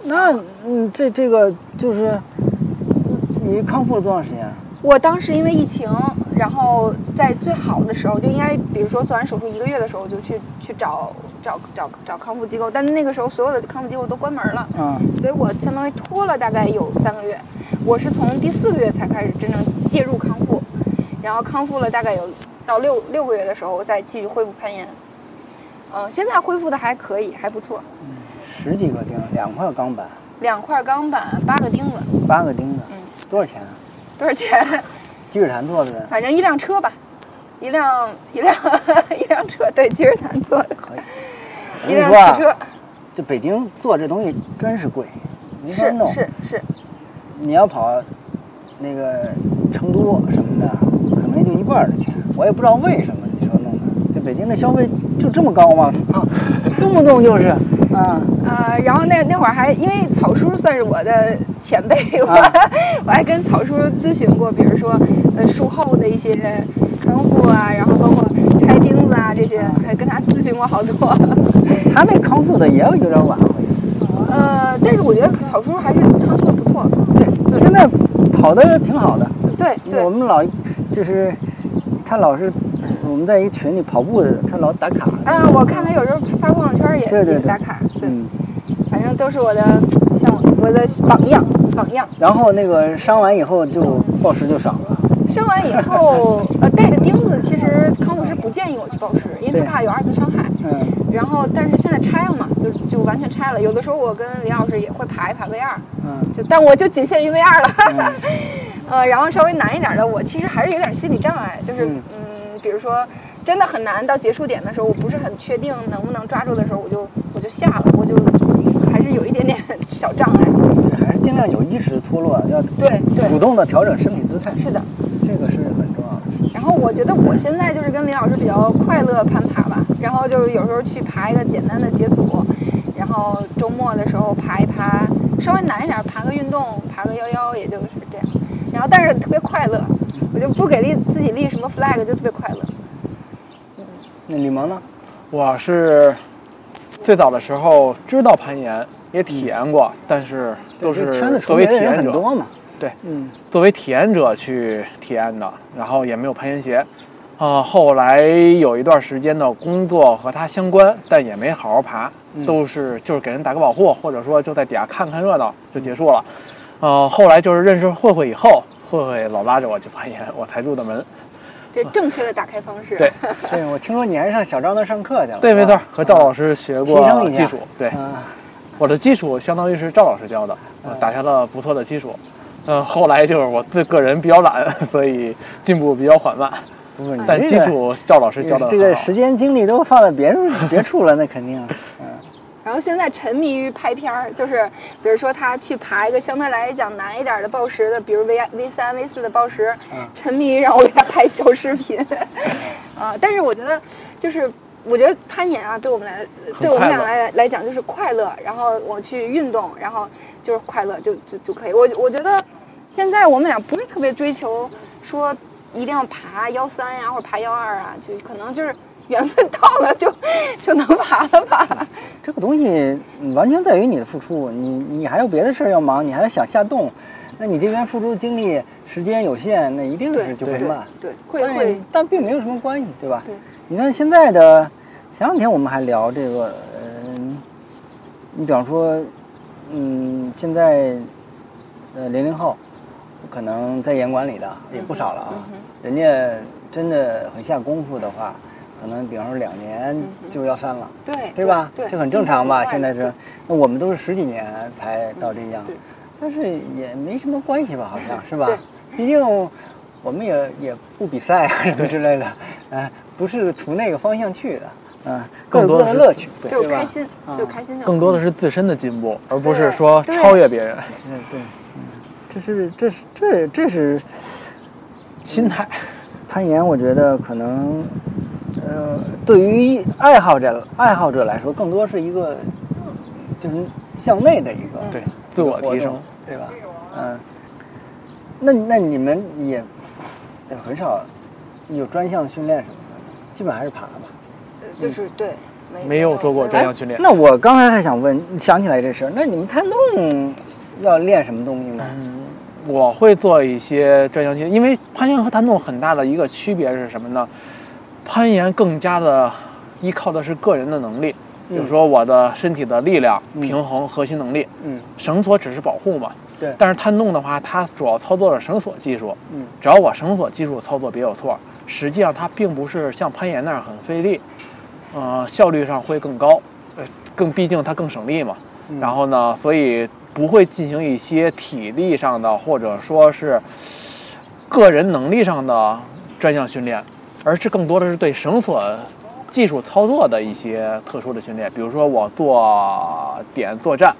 那这个就是你康复了多长时间？我当时因为疫情，然后在最好的时候就应该，比如说做完手术1个月的时候就去找康复机构，但那个时候所有的康复机构都关门了，所以我相当于拖了大概有3个月，我是从第4个月才开始真正介入康复，然后康复了大概有。到六个月的时候，再继续恢复攀岩。现在恢复的还可以，还不错。10几个钉，2块钢板。2块钢板，8个钉子。8个钉子。多少钱啊？积水潭做的呗。反正1辆车吧，一辆车，对，积水潭做的。可以。1辆汽车。这北京做这东西真是贵，没法弄。是。你要跑那个成都什么的，可能就1半的钱。我也不知道为什么你说弄的，这北京的消费就这么高吗？动不动就是然后那会儿还因为草叔算是我的前辈，我还跟草叔咨询过，比如说术后的一些康复啊，然后包括拆钉子啊这些，还跟他咨询过好多。他那康复的也有点晚回。但是我觉得草叔还是康复的不错。对，现在跑的挺好的。对，我们老就是。他老是，我们在一群里跑步的，他老打卡。我看他有时候发朋友圈也打卡。对，反正都是我的榜样。然后那个伤完以后就暴食就少了。伤完以后，带着钉子，其实康复师不建议我去暴食，因为他怕有2次伤害。然后，但是现在拆了嘛，就完全拆了。有的时候我跟林老师也会爬一爬 V2。但我就仅限于 V2 了。然后稍微难一点的，我其实还是有点心理障碍，就是比如说真的很难到结束点的时候，我不是很确定能不能抓住的时候，我就下了，我就还是有一点点小障碍。还是尽量有意识的脱落，要对主动的调整身体姿态。是的，这个是很重要的。然后我觉得我现在就是跟林老师比较快乐攀爬吧，然后就有时候去爬一个简单的解组，然后周末的时候爬一爬，稍微难一点爬个运动，爬个11，也就是这样。然后，但是特别快乐，我就不给自己立什么 flag， 就特别快乐。那李萌呢？我是最早的时候知道攀岩，也体验过，但是都是作为体验者，对，作为体验者去体验的，然后也没有攀岩鞋，后来有一段时间的工作和它相关，但也没好好爬，都是就是给人打个保护，或者说就在底下看看热闹就结束了。后来就是认识慧慧以后，慧慧老拉着我去攀岩，我才入的门。这正确的打开方式。对，对我听说你还上小张那上课去了。对，没错，和赵老师学过基础。对，我的基础相当于是赵老师教的，打下了不错的基础。后来就是我自个人比较懒，所以进步比较缓慢。不是，但基础赵老师教的这个时间精力都放在别处了，那肯定。然后现在沉迷于拍片儿，就是比如说他去爬一个相对来讲难一点的报时的，比如 V3、V4 的报时，沉迷于让我给他拍小视频。但是我觉得，就是我觉得攀岩啊，对我们俩来讲就是快乐。然后我去运动，然后就是快乐就可以。我觉得现在我们俩不是特别追求说一定要爬13呀，或者爬12啊，就可能就是。缘分到了就能爬了吧？这个东西完全在于你的付出，你还有别的事儿要忙，你还要想下洞，那你这边付出的精力、时间有限，那一定是就会慢。对，会，但并没有什么关系，对吧？对。你看现在的，前两天我们还聊这个，你比方说，现在，00后，可能在严管理的也不少了啊，人家真的很下功夫的话。可能比方说2年就要删了，对吧？这很正常吧？现在是，那我们都是十几年才到这样，但是也没什么关系吧？好像是吧？毕竟我们也不比赛啊什么之类的，不是从那个方向去的，更多的乐趣，对吧？就开心，更多的是自身的进步，而不是说超越别人。对，这是心态。攀岩，我觉得可能。对于爱好者来说，更多是一个就是向内的一个对自我提升，对吧？那你们也很少有专项训练什么的，基本还是爬吧。就是对，没有做过专项训练。那我刚才还想问，想起来这事，那你们探洞要练什么东西呢？我会做一些专项训练，因为攀岩和探洞很大的一个区别是什么呢？攀岩更加的依靠的是个人的能力，比如说我的身体的力量、平衡、核心能力。绳索只是保护嘛。对。但是探洞的话，它主要操作了绳索技术。只要我绳索技术操作别有错，实际上它并不是像攀岩那样很费力，效率上会更高，毕竟它更省力嘛。然后呢，所以不会进行一些体力上的或者说是个人能力上的专项训练。而是更多的是对绳索技术操作的一些特殊的训练，比如说我做点作战，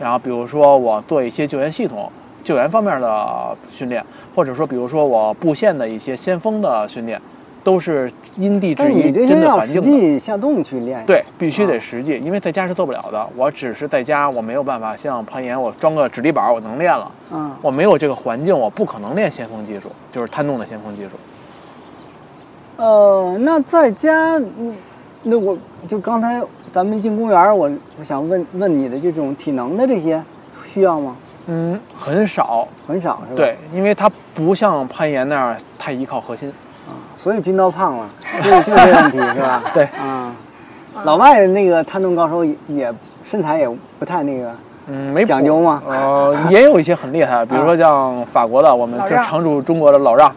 然后比如说我做一些救援系统、救援方面的训练，或者说比如说我布线的一些先锋的训练，都是因地制宜，针对环境的。实际下洞去练。对，必须得实际，因为在家是做不了的。我只是在家，我没有办法像攀岩，我装个指力板我能练了。我没有这个环境，我不可能练先锋技术，就是探洞的先锋技术。那在家，那我就刚才咱们进公园，我想问你的这种体能的这些需要吗？很少是吧？对，因为它不像攀岩那样太依靠核心，所以军刀胖了，就是这问题是吧？对，老外那个探洞高手也身材也不太那个。没讲究吗？也有一些很厉害，比如说像法国的，我们就常驻中国的老让，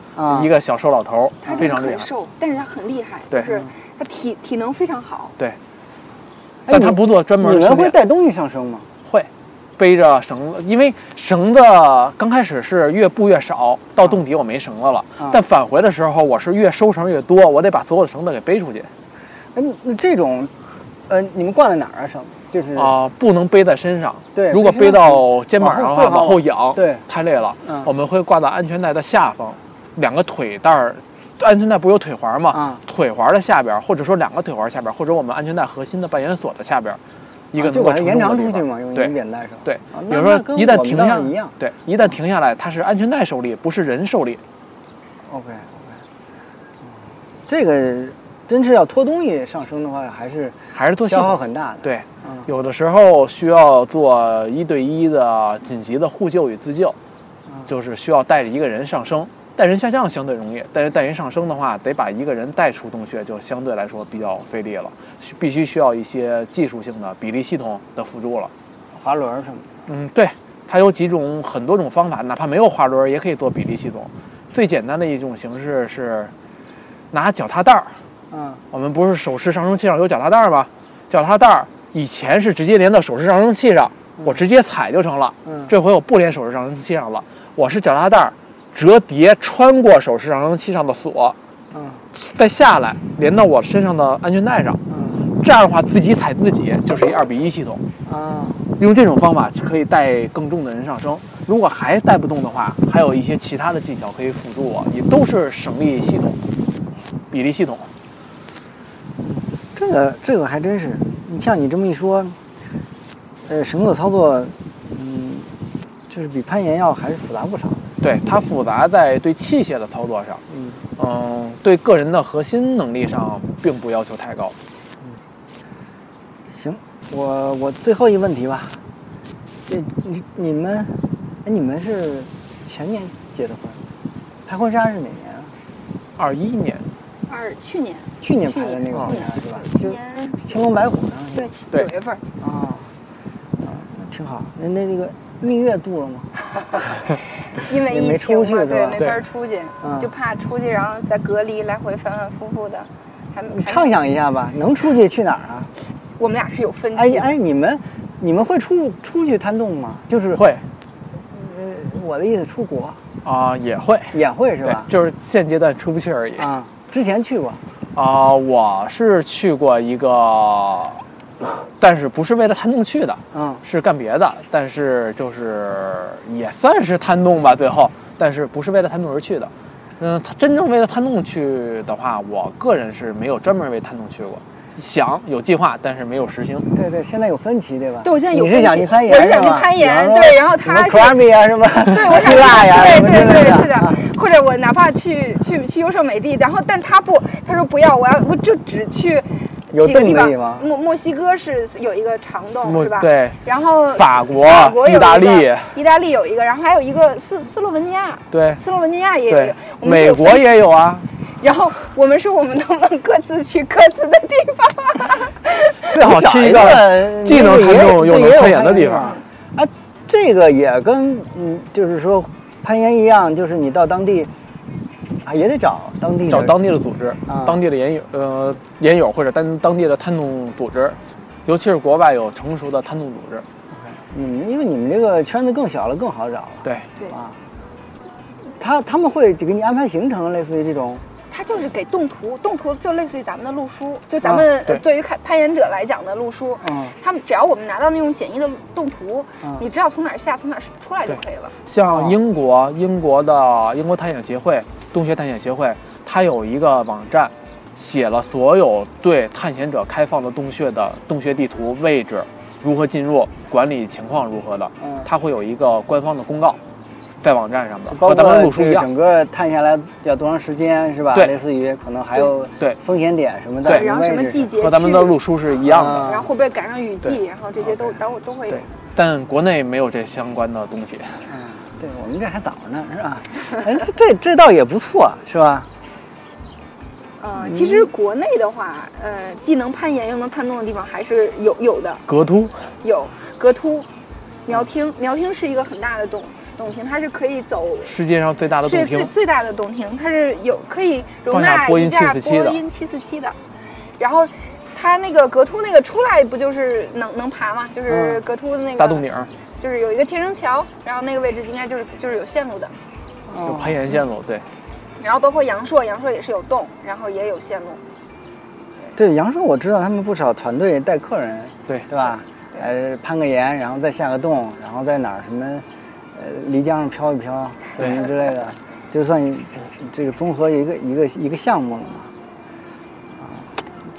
一个小瘦老头，非常厉害。瘦，但是他很厉害，就是他体能非常好。对，但他不做专门的训练。你们会带东西上升吗？会，背着绳子，因为绳子刚开始是越布越少，到洞底我没绳子了，但返回的时候我是越收绳越多，我得把所有的绳子给背出去。那这种，你们挂在哪儿啊？绳子？不能背在身上。对，如果背到肩膀上的话，往后仰，对，太累了。我们会挂到安全带的下方，两个腿带儿，安全带不有腿环吗？腿环的下边，或者说两个腿环下边，或者我们安全带核心的半圆锁的下边，一个能够延长出去嘛，用安全带上。对，比如说一旦停下，对，一旦停下来，它是安全带受力，不是人受力。OK， 这个。真是要拖东西上升的话，还是做消耗很大的。对，有的时候需要做1对1的紧急的互救与自救，就是需要带着一个人上升，带人下降相对容易，但是带人上升的话，得把一个人带出洞穴就相对来说比较费力了，必须需要一些技术性的比例系统的辅助了。滑轮什么的？嗯，对，它有几种很多种方法，哪怕没有滑轮也可以做比例系统。最简单的一种形式是拿脚踏带，嗯，我们不是手持上升器上有脚踏带吗？脚踏带以前是直接连到手持上升器上，我直接踩就成了。嗯，这回我不连手持上升器上了，我是脚踏带折叠穿过手持上升器上的锁，嗯，再下来连到我身上的安全带上，嗯，这样的话自己踩自己就是一2:1系统啊。用这种方法可以带更重的人上升。如果还带不动的话，还有一些其他的技巧可以辅助我，也都是省力系统、比例系统。这个还真是，你像你这么一说，绳子操作，嗯，就是比攀岩要还是复杂不少。对，它复杂在对器械的操作上，嗯，对个人的核心能力上并不要求太高。嗯，行，我最后一个问题吧，你们是前年结的婚，拍婚纱是哪年啊？21年。去年。去年拍的那个婚纱是吧？就青龙白虎呢？对，9月份。啊，挺好。那个蜜月度了吗？因为疫情嘛，对，没法出去，就怕出去，然后再隔离，来回反反复复的。你畅想一下吧，能出去去哪儿啊？我们俩是有分歧的。哎，你们会出去探洞吗？就是会。我的意思，出国啊，也会是吧？就是现阶段出不去而已啊。之前去过啊，我是去过一个，但是不是为了探洞去的，嗯，是干别的，但是就是也算是探洞吧，最后，但是不是为了探洞而去的。嗯，真正为了探洞去的话，我个人是没有专门为探洞去过，想有计划，但是没有实行。对对，现在有分歧对吧？对，我现在有分歧。你是想去攀岩？我是想去攀岩，对，然后他是 Clanmin 啊什么，对，我想去拉呀，对，是的。或者我哪怕去优胜美地，然后但他不，他说不要，我就只去。有这么个地方，墨西哥是有一个长洞是吧？对。然后法国意大利有一个，然后还有一个斯洛文尼亚，对，斯洛文尼亚也有，美国也有啊。然后我们说，我们能不能各自去各自的地方？最好去一个既能看洞又能攀岩的地方。啊，这个也跟就是说攀岩一样，就是你到当地。啊，也得找当地的组织，当地的岩友或者当地的探洞组织，尤其是国外有成熟的探洞组织。嗯，因为你们这个圈子更小了，更好找了。对啊，他们会给你安排行程，类似于这种。他就是给动图就类似于咱们的路书，就咱们对于攀岩者来讲的路书。嗯，他们只要我们拿到那种简易的动图，你知道从哪儿下，从哪儿出来就可以了。像英国探险协会。洞穴探险协会，它有一个网站，写了所有对探险者开放的洞穴地图、位置、如何进入、管理情况如何的，它会有一个官方的公告，在网站上的。包括路书一样，整个探下来要多长时间是吧？对，类似于可能还有对风险点什么的，对，然后什么季节和咱们的路书是一样的。然后会不会赶上雨季？然后这些都会有。对，但国内没有这相关的东西。对，我们这还早呢，是吧？哎，这倒也不错，是吧？其实国内的话，既能攀岩又能探洞的地方还是有的。格突，苗厅是一个很大的洞庭，它是可以走世界上最大的洞庭，最大的洞庭，它是有可以容纳一架波音747的。然后它那个格突那个出来不就是能爬吗？就是格突的那个大洞顶。就是有一个天生桥，然后那个位置应该就是有线路的，有攀岩线路，对。然后包括阳朔也是有洞，然后也有线路。对，阳朔我知道他们不少团队带客人，对吧？攀个岩，然后再下个洞，然后在哪儿什么，漓江上飘一飘，什么之类的，就算这个综合一个项目了嘛。啊，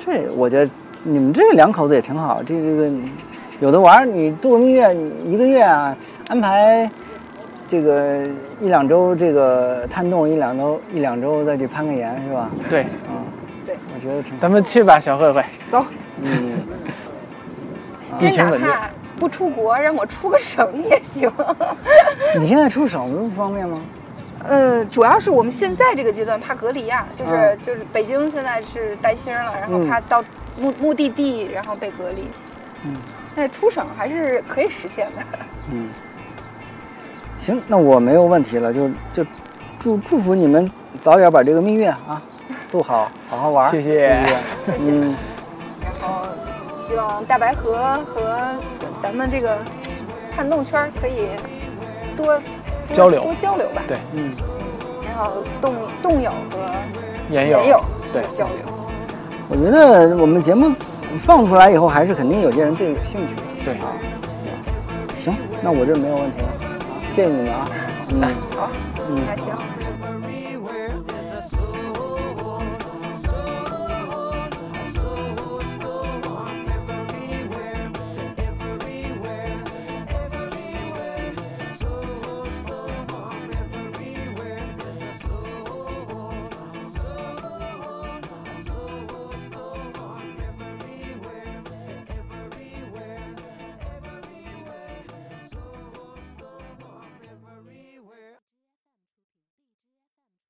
这我觉得你们这两口子也挺好，这个。有的玩，你度个蜜月一个月啊，安排这个1-2周这个探洞，1-2周再去攀个岩，是吧？对，对，我觉得挺好。咱们去吧，小慧慧，走。嗯，疫情稳定，不出国，让我出个省也行。你现在出省不方便吗？主要是我们现在这个阶段怕隔离啊，就是、就是北京现在是带星了，然后怕到目的地然后被隔离。嗯，但是出省还是可以实现的。嗯，行，那我没有问题了，就祝福你们早点把这个蜜月啊度好，好好玩。谢谢。嗯，然后希望大白河和咱们这个探洞圈可以多交流吧。对，嗯。然后洞友和岩友对交流。我觉得我们节目放出来以后，还是肯定有些人对有兴趣的。对啊，行，那我这没有问题了，谢谢你们啊。嗯，好，嗯，还行。